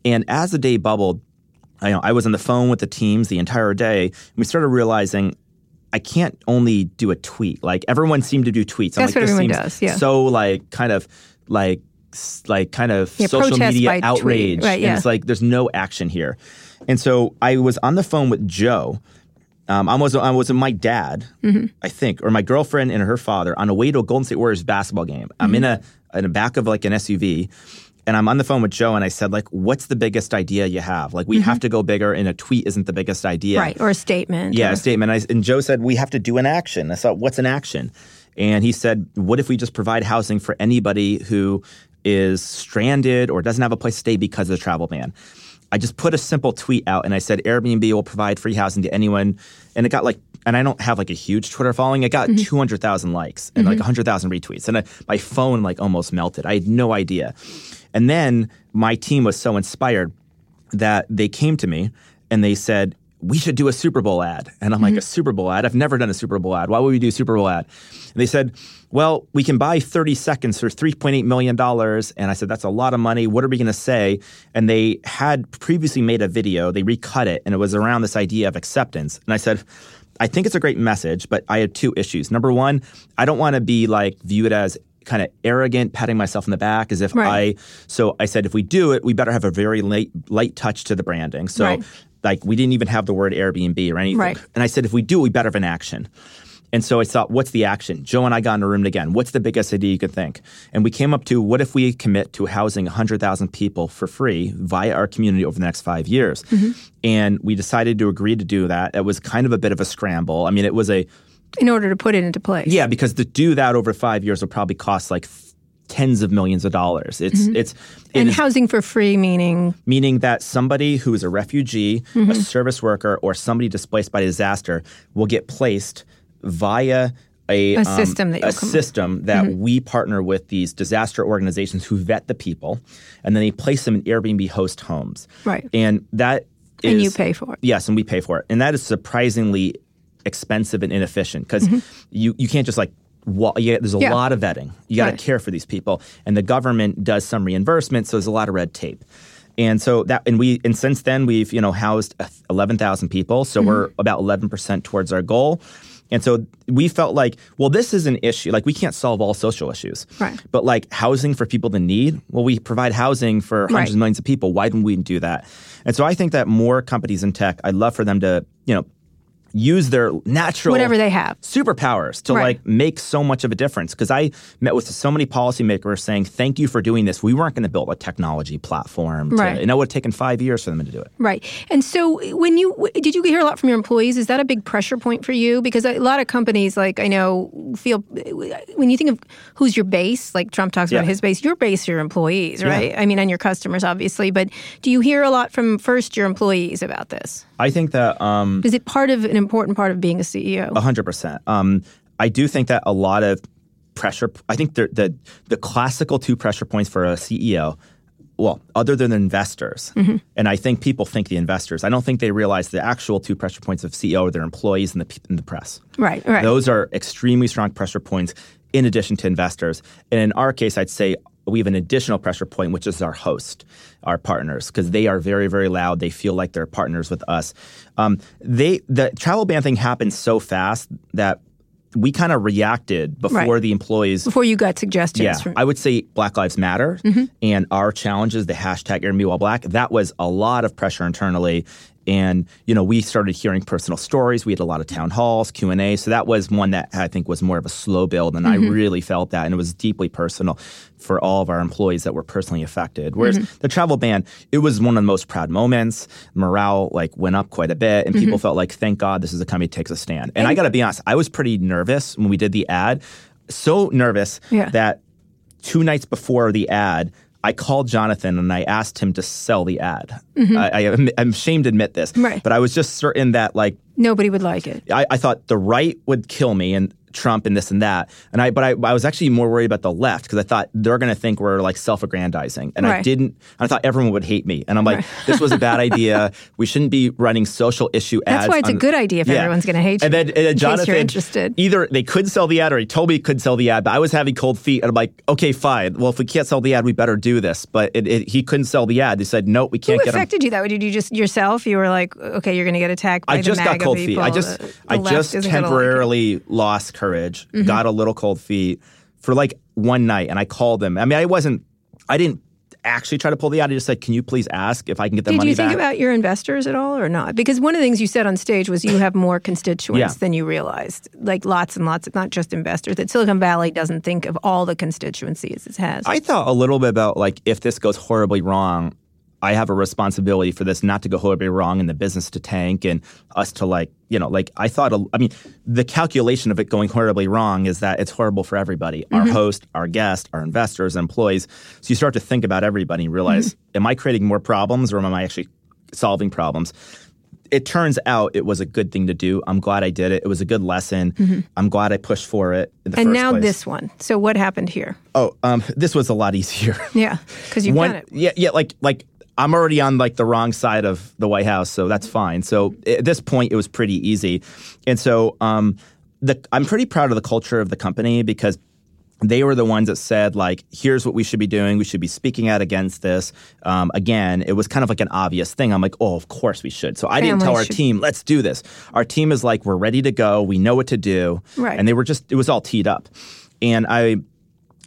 And as the day bubbled, I, you know, I was on the phone with the teams the entire day. And we started realizing, I can't only do a tweet. Like, everyone seemed to do tweets. I'm That's like, what this everyone seems does, yeah. So, like, kind of, like, like kind of yeah, social media outrage. Right, yeah. And it's like, there's no action here. And so I was on the phone with Joe. Um, I was I was with my dad, mm-hmm. I think, or my girlfriend and her father on a way to a Golden State Warriors basketball game. Mm-hmm. I'm in a in the back of, like, an S U V. And I'm on the phone with Joe, and I said, like, what's the biggest idea you have? Like, we mm-hmm. have to go bigger, and a tweet isn't the biggest idea. Right, or a statement. Yeah, or... a statement. I, and Joe said, we have to do an action. I thought, what's an action? And he said, what if we just provide housing for anybody who is stranded or doesn't have a place to stay because of the travel ban. I just put a simple tweet out and I said, Airbnb will provide free housing to anyone. And it got like, and I don't have like a huge Twitter following. It got mm-hmm. two hundred thousand likes and mm-hmm. like one hundred thousand retweets. And I, my phone like almost melted. I had no idea. And then my team was so inspired that they came to me and they said, we should do a Super Bowl ad. And I'm mm-hmm. like, a Super Bowl ad? I've never done a Super Bowl ad. Why would we do a Super Bowl ad? And they said, well, we can buy thirty seconds for three point eight million dollars. And I said, that's a lot of money. What are we going to say? And they had previously made a video. They recut it. And it was around this idea of acceptance. And I said, I think it's a great message, but I have two issues. Number one, I don't want to be like viewed as kind of arrogant, patting myself in the back as if right. I, so I said, if we do it, we better have a very light, light touch to the branding. So right. like we didn't even have the word Airbnb or anything. Right. And I said, if we do, we better have an action. And so I thought, what's the action? Joe and I got in a room again. What's the biggest idea you could think? And we came up to, what if we commit to housing one hundred thousand people for free via our community over the next five years? Mm-hmm. And we decided to agree to do that. It was kind of a bit of a scramble. I mean, it was a... In order to put it into place. Yeah, because to do that over five years will probably cost like tens of millions of dollars. It's mm-hmm. it's it And is, housing for free meaning? Meaning that somebody who is a refugee, mm-hmm. a service worker, or somebody displaced by disaster will get placed via a, a system um, that, a system that mm-hmm. we partner with these disaster organizations who vet the people, and then they place them in Airbnb host homes. Right. And that is... And you pay for it. Yes, and we pay for it. And that is surprisingly expensive and inefficient because mm-hmm. you, you can't just like, wa- you, there's a yeah. lot of vetting. You got to right. care for these people. And the government does some reimbursement, so there's a lot of red tape. And so that, and we, and since then we've, you know, housed eleven thousand people. So mm-hmm. we're about eleven percent towards our goal. And so we felt like, well, this is an issue. Like, we can't solve all social issues. Right. But, like, housing for people to need, well, we provide housing for hundreds right. of millions of people. Why don't we do that? And so I think that more companies in tech, I'd love for them to, you know, use their natural whatever they have superpowers to right. like make so much of a difference. Because I met with so many policymakers saying, thank you for doing this. We weren't going to build a technology platform. Right. To, and it would have taken five years for them to do it. Right. And so when you did you hear a lot from your employees? Is that a big pressure point for you? Because a lot of companies, like I know, feel when you think of who's your base, like Trump talks yeah. about his base, your base are your employees, right? Yeah. I mean, and your customers, obviously. But do you hear a lot from first your employees about this? I think that... Um, is it part of an important part of being a C E O? one hundred percent. Um, I do think that a lot of pressure, I think the, the the classical two pressure points for a C E O, well, other than investors, mm-hmm. and I think people think the investors, I don't think they realize the actual two pressure points of C E O are their employees and the, and the press. Right, right. Those are extremely strong pressure points in addition to investors. And in our case, I'd say we have an additional pressure point, which is our host, our partners, because they are very, very loud. They feel like they're partners with us. Um, they the travel ban thing happened so fast that we kind of reacted before right. the employees. Before you got suggestions. Yeah, from- I would say Black Lives Matter mm-hmm. and our challenges, the hashtag Airbnb while Black, that was a lot of pressure internally. And, you know, we started hearing personal stories. We had a lot of town halls, Q and A. So that was one that I think was more of a slow build. And mm-hmm. I really felt that. And it was deeply personal for all of our employees that were personally affected. Whereas mm-hmm. the travel ban, it was one of the most proud moments. Morale, like, went up quite a bit. And mm-hmm. people felt like, thank God this is a company that takes a stand. And, and I got to be honest, I was pretty nervous when we did the ad. So nervous yeah. that two nights before the ad, I called Jonathan and I asked him to sell the ad. Mm-hmm. I, I, I'm ashamed to admit this, right. but I was just certain that like nobody would like it. I, I thought the right would kill me and Trump and this and that, and I but I, I was actually more worried about the left because I thought they're going to think we're like self-aggrandizing, and right. I didn't. I thought everyone would hate me, and I'm like, right. this was a bad idea. We shouldn't be running social issue ads. That's why it's on, a good idea if yeah. everyone's going to hate you. And then, and then Jonathan, you're interested. Either they could sell the ad, or he told me he could sell the ad. But I was having cold feet, and I'm like, okay, fine. Well, if we can't sell the ad, we better do this. But it, it, he couldn't sell the ad. They said no, we can't. Who get affected him. You that way? Did you just yourself? You were like, okay, you're going to get attacked. By I just the got cold people. Feet. I just, the, the I just temporarily like lost courage, mm-hmm. got a little cold feet for like one night, and I called them. I mean, I wasn't, I didn't actually try to pull the ad. I just said, can you please ask if I can get the Did money back? Did you think back? About your investors at all or not? Because one of the things you said on stage was you have more constituents yeah. than you realized, like lots and lots, of, not just investors, that Silicon Valley doesn't think of all the constituencies it has. I thought a little bit about like, if this goes horribly wrong, I have a responsibility for this not to go horribly wrong and the business to tank and us to like, you know, like I thought, I mean, the calculation of it going horribly wrong is that it's horrible for everybody, mm-hmm. our host, our guest, our investors, employees. So you start to think about everybody and realize, mm-hmm. am I creating more problems or am I actually solving problems? It turns out it was a good thing to do. I'm glad I did it. It was a good lesson. Mm-hmm. I'm glad I pushed for it in the and first place. And now this one. So what happened here? Oh, um, this was a lot easier. Yeah, because you've one, done it. Yeah, yeah. Like, like I'm already on like the wrong side of the White House, so that's fine. So at this point, it was pretty easy. And so um, the, I'm pretty proud of the culture of the company because they were the ones that said, like, here's what we should be doing. We should be speaking out against this. Um, again, it was kind of like an obvious thing. I'm like, oh, of course we should. So I Family didn't tell our should. team, let's do this. Our team is like, we're ready to go. We know what to do. Right. And they were just, it was all teed up. And I,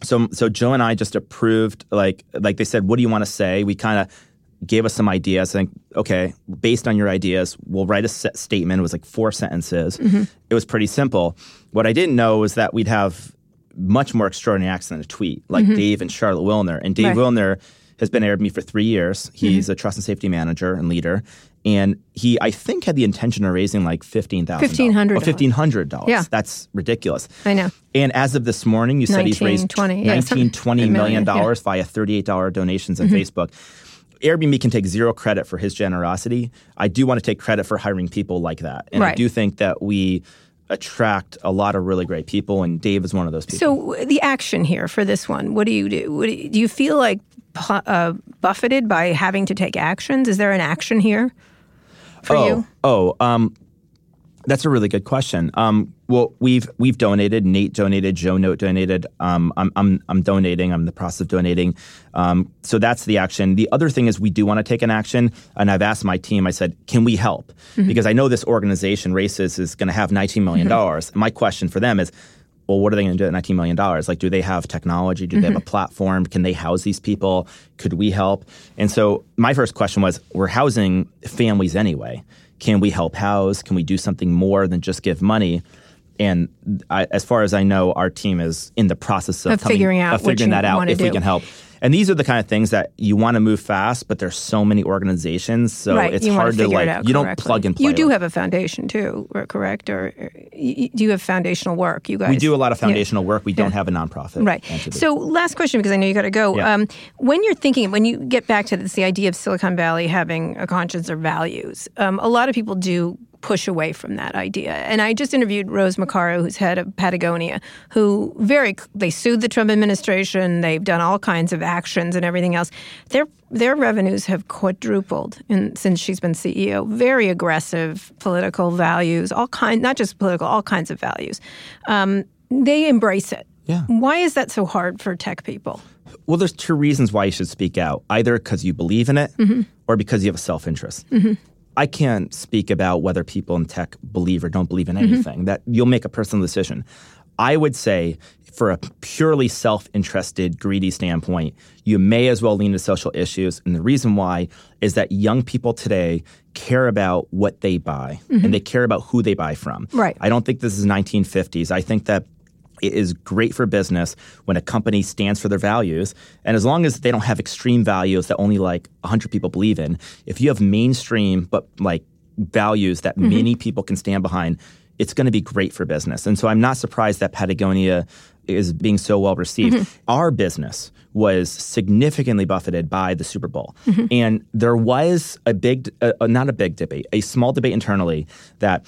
so so Joe and I just approved, like, like they said, what do you want to say? We kind of gave us some ideas. I think, okay, based on your ideas, we'll write a set statement. It was like four sentences. Mm-hmm. It was pretty simple. What I didn't know was that we'd have much more extraordinary acts than a tweet, like mm-hmm. Dave and Charlotte Willner. And Dave right. Willner has been at Airbnb for three years. He's mm-hmm. a trust and safety manager and leader. And he, I think, had the intention of raising like fifteen thousand dollars. fifteen hundred dollars. Oh, fifteen hundred dollars. Yeah. That's ridiculous. I know. And as of this morning, you said he's raised twenty, yeah, nineteen, twenty million dollars yeah. via thirty-eight dollars donations on mm-hmm. Facebook. Airbnb can take zero credit for his generosity. I do want to take credit for hiring people like that. And right. I do think that we attract a lot of really great people, and Dave is one of those people. So the action here for this one, what do you do? What do, you, do you feel like uh, buffeted by having to take actions? Is there an action here for oh, you? Oh, um, that's a really good question. Um, well, we've we've donated. Nate donated. Joe Note donated. Um, I'm I'm I'm donating. I'm in the process of donating. Um, so that's the action. The other thing is we do want to take an action, and I've asked my team. I said, can we help? Mm-hmm. Because I know this organization, RAICES, is going to have nineteen million dollars. Mm-hmm. My question for them is, well, what are they going to do at nineteen million dollars? Like, do they have technology? Do mm-hmm. they have a platform? Can they house these people? Could we help? And so my first question was, we're housing families anyway. Can we help house? Can we do something more than just give money? And I, as far as I know, our team is in the process of, of coming, figuring out of figuring that out if do. we can help. And these are the kind of things that you want to move fast, but there's so many organizations, so right. it's you hard to, to like, you correctly. don't plug and play. You do like. have a foundation too, correct? Or, or you, do you have foundational work, you guys? We do a lot of foundational yeah. work. We yeah. don't have a nonprofit. Right. Entity. So last question, because I know you got to go. Yeah. Um, when you're thinking, when you get back to this, the idea of Silicon Valley having a conscience or values, um, a lot of people do push away from that idea. And I just interviewed Rose Macaro, who's head of Patagonia, who very, they sued the Trump administration, they've done all kinds of actions and everything else. Their their revenues have quadrupled in, since she's been C E O. Very aggressive political values, all kind, not just political, all kinds of values. Um, they embrace it. Yeah. Why is that so hard for tech people? Well, there's two reasons why you should speak out, either because you believe in it mm-hmm. or because you have a self-interest. Mm-hmm. I can't speak about whether people in tech believe or don't believe in anything. Mm-hmm. That you'll make a personal decision. I would say for a purely self-interested, greedy standpoint, you may as well lean into social issues. And the reason why is that young people today care about what they buy mm-hmm. and they care about who they buy from. Right. I don't think this is nineteen fifties. I think that it is great for business when a company stands for their values. And as long as they don't have extreme values that only like one hundred people believe in, if you have mainstream but like values that mm-hmm. many people can stand behind, it's going to be great for business. And so I'm not surprised that Patagonia is being so well received. Mm-hmm. Our business was significantly buffeted by the Super Bowl. Mm-hmm. And there was a big, uh, not a big debate, a small debate internally that,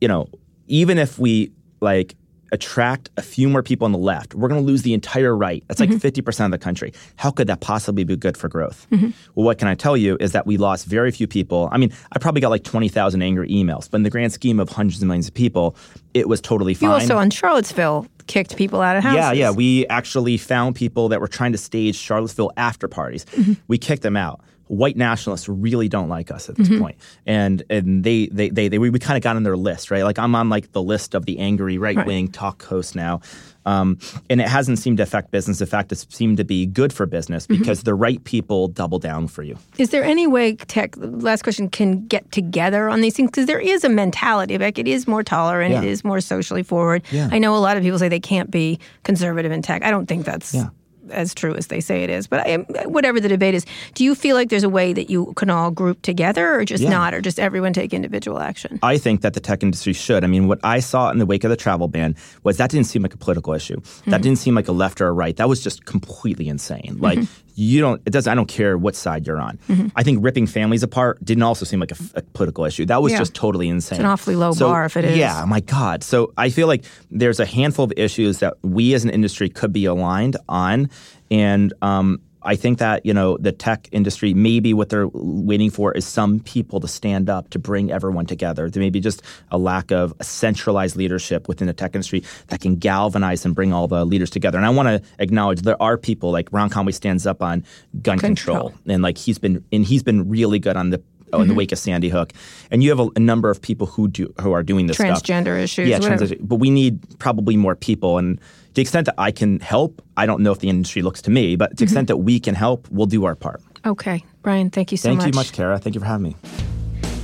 you know, even if we like, attract a few more people on the left, we're going to lose the entire right. That's like mm-hmm. fifty percent of the country. How could that possibly be good for growth? Mm-hmm. Well, what can I tell you is that we lost very few people. I mean, I probably got like twenty thousand angry emails, but in the grand scheme of hundreds of millions of people, it was totally fine. You also on Charlottesville kicked people out of houses. Yeah, yeah. We actually found people that were trying to stage Charlottesville after parties. Mm-hmm. We kicked them out. White nationalists really don't like us at this mm-hmm. point. And and they they they, they we, we kind of got on their list, right? Like I'm on like the list of the angry right-wing right. talk hosts now. Um, and it hasn't seemed to affect business. In fact, it's seemed to be good for business because mm-hmm. the right people double down for you. Is there any way tech, last question, can get together on these things? Because there is a mentality. Like it is more tolerant. Yeah. It is more socially forward. Yeah. I know a lot of people say they can't be conservative in tech. I don't think that's yeah. as true as they say it is. But I, whatever the debate is, do you feel like there's a way that you can all group together or just yeah. not, or just everyone take individual action? I think that the tech industry should. I mean, what I saw in the wake of the travel ban was that didn't seem like a political issue. Mm-hmm. That didn't seem like a left or a right. That was just completely insane. Like, mm-hmm. you don't, it doesn't, I don't care what side you're on. Mm-hmm. I think ripping families apart didn't also seem like a, a political issue. That was yeah. just totally insane. It's an awfully low so, bar if it is. Yeah, my God. So I feel like there's a handful of issues that we as an industry could be aligned on. And um, I think that, you know, the tech industry, maybe what they're waiting for is some people to stand up to bring everyone together. There may be just a lack of centralized leadership within the tech industry that can galvanize and bring all the leaders together. And I want to acknowledge there are people like Ron Conway stands up on gun control. control. And like he's been and he's been really good on the Oh, in mm-hmm. the wake of Sandy Hook. And you have a, a number of people who do who are doing this Transgender stuff. Transgender issues. Yeah, transgender, but we need probably more people. And to the extent that I can help, I don't know if the industry looks to me, but to the mm-hmm. extent that we can help, we'll do our part. Okay. Brian, thank you so thank much. Thank you much, Kara. Thank you for having me.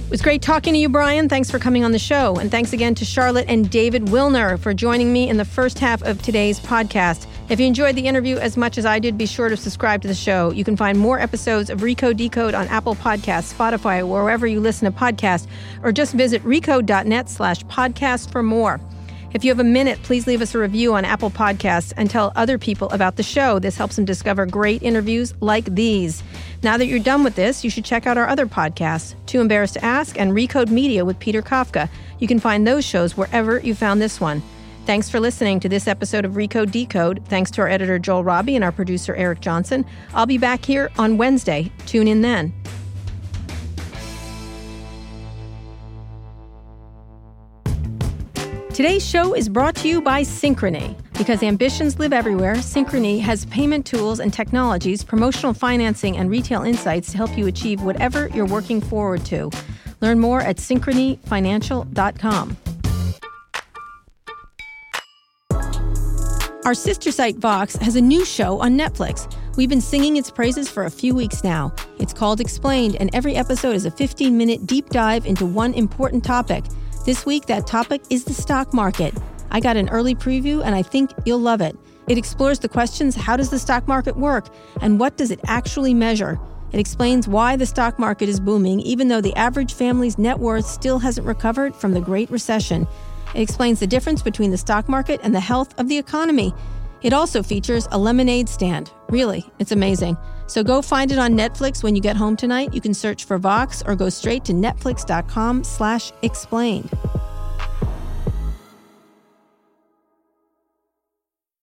It was great talking to you, Brian. Thanks for coming on the show. And thanks again to Charlotte and David Willner for joining me in the first half of today's podcast. If you enjoyed the interview as much as I did, be sure to subscribe to the show. You can find more episodes of Recode Decode on Apple Podcasts, Spotify, or wherever you listen to podcasts, or just visit recode.net slash podcast for more. If you have a minute, please leave us a review on Apple Podcasts and tell other people about the show. This helps them discover great interviews like these. Now that you're done with this, you should check out our other podcasts, Too Embarrassed to Ask and Recode Media with Peter Kafka. You can find those shows wherever you found this one. Thanks for listening to this episode of Recode Decode. Thanks to our editor, Joel Robbie, and our producer, Eric Johnson. I'll be back here on Wednesday. Tune in then. Today's show is brought to you by Synchrony. Because ambitions live everywhere, Synchrony has payment tools and technologies, promotional financing, and retail insights to help you achieve whatever you're working forward to. Learn more at synchrony financial dot com. Our sister site, Vox, has a new show on Netflix. We've been singing its praises for a few weeks now. It's called Explained, and every episode is a fifteen-minute deep dive into one important topic. This week, that topic is the stock market. I got an early preview, and I think you'll love it. It explores the questions, how does the stock market work, and what does it actually measure? It explains why the stock market is booming, even though the average family's net worth still hasn't recovered from the Great Recession. It explains the difference between the stock market and the health of the economy. It also features a lemonade stand. Really, it's amazing. So go find it on Netflix when you get home tonight. You can search for Vox or go straight to netflix dot com slash explained.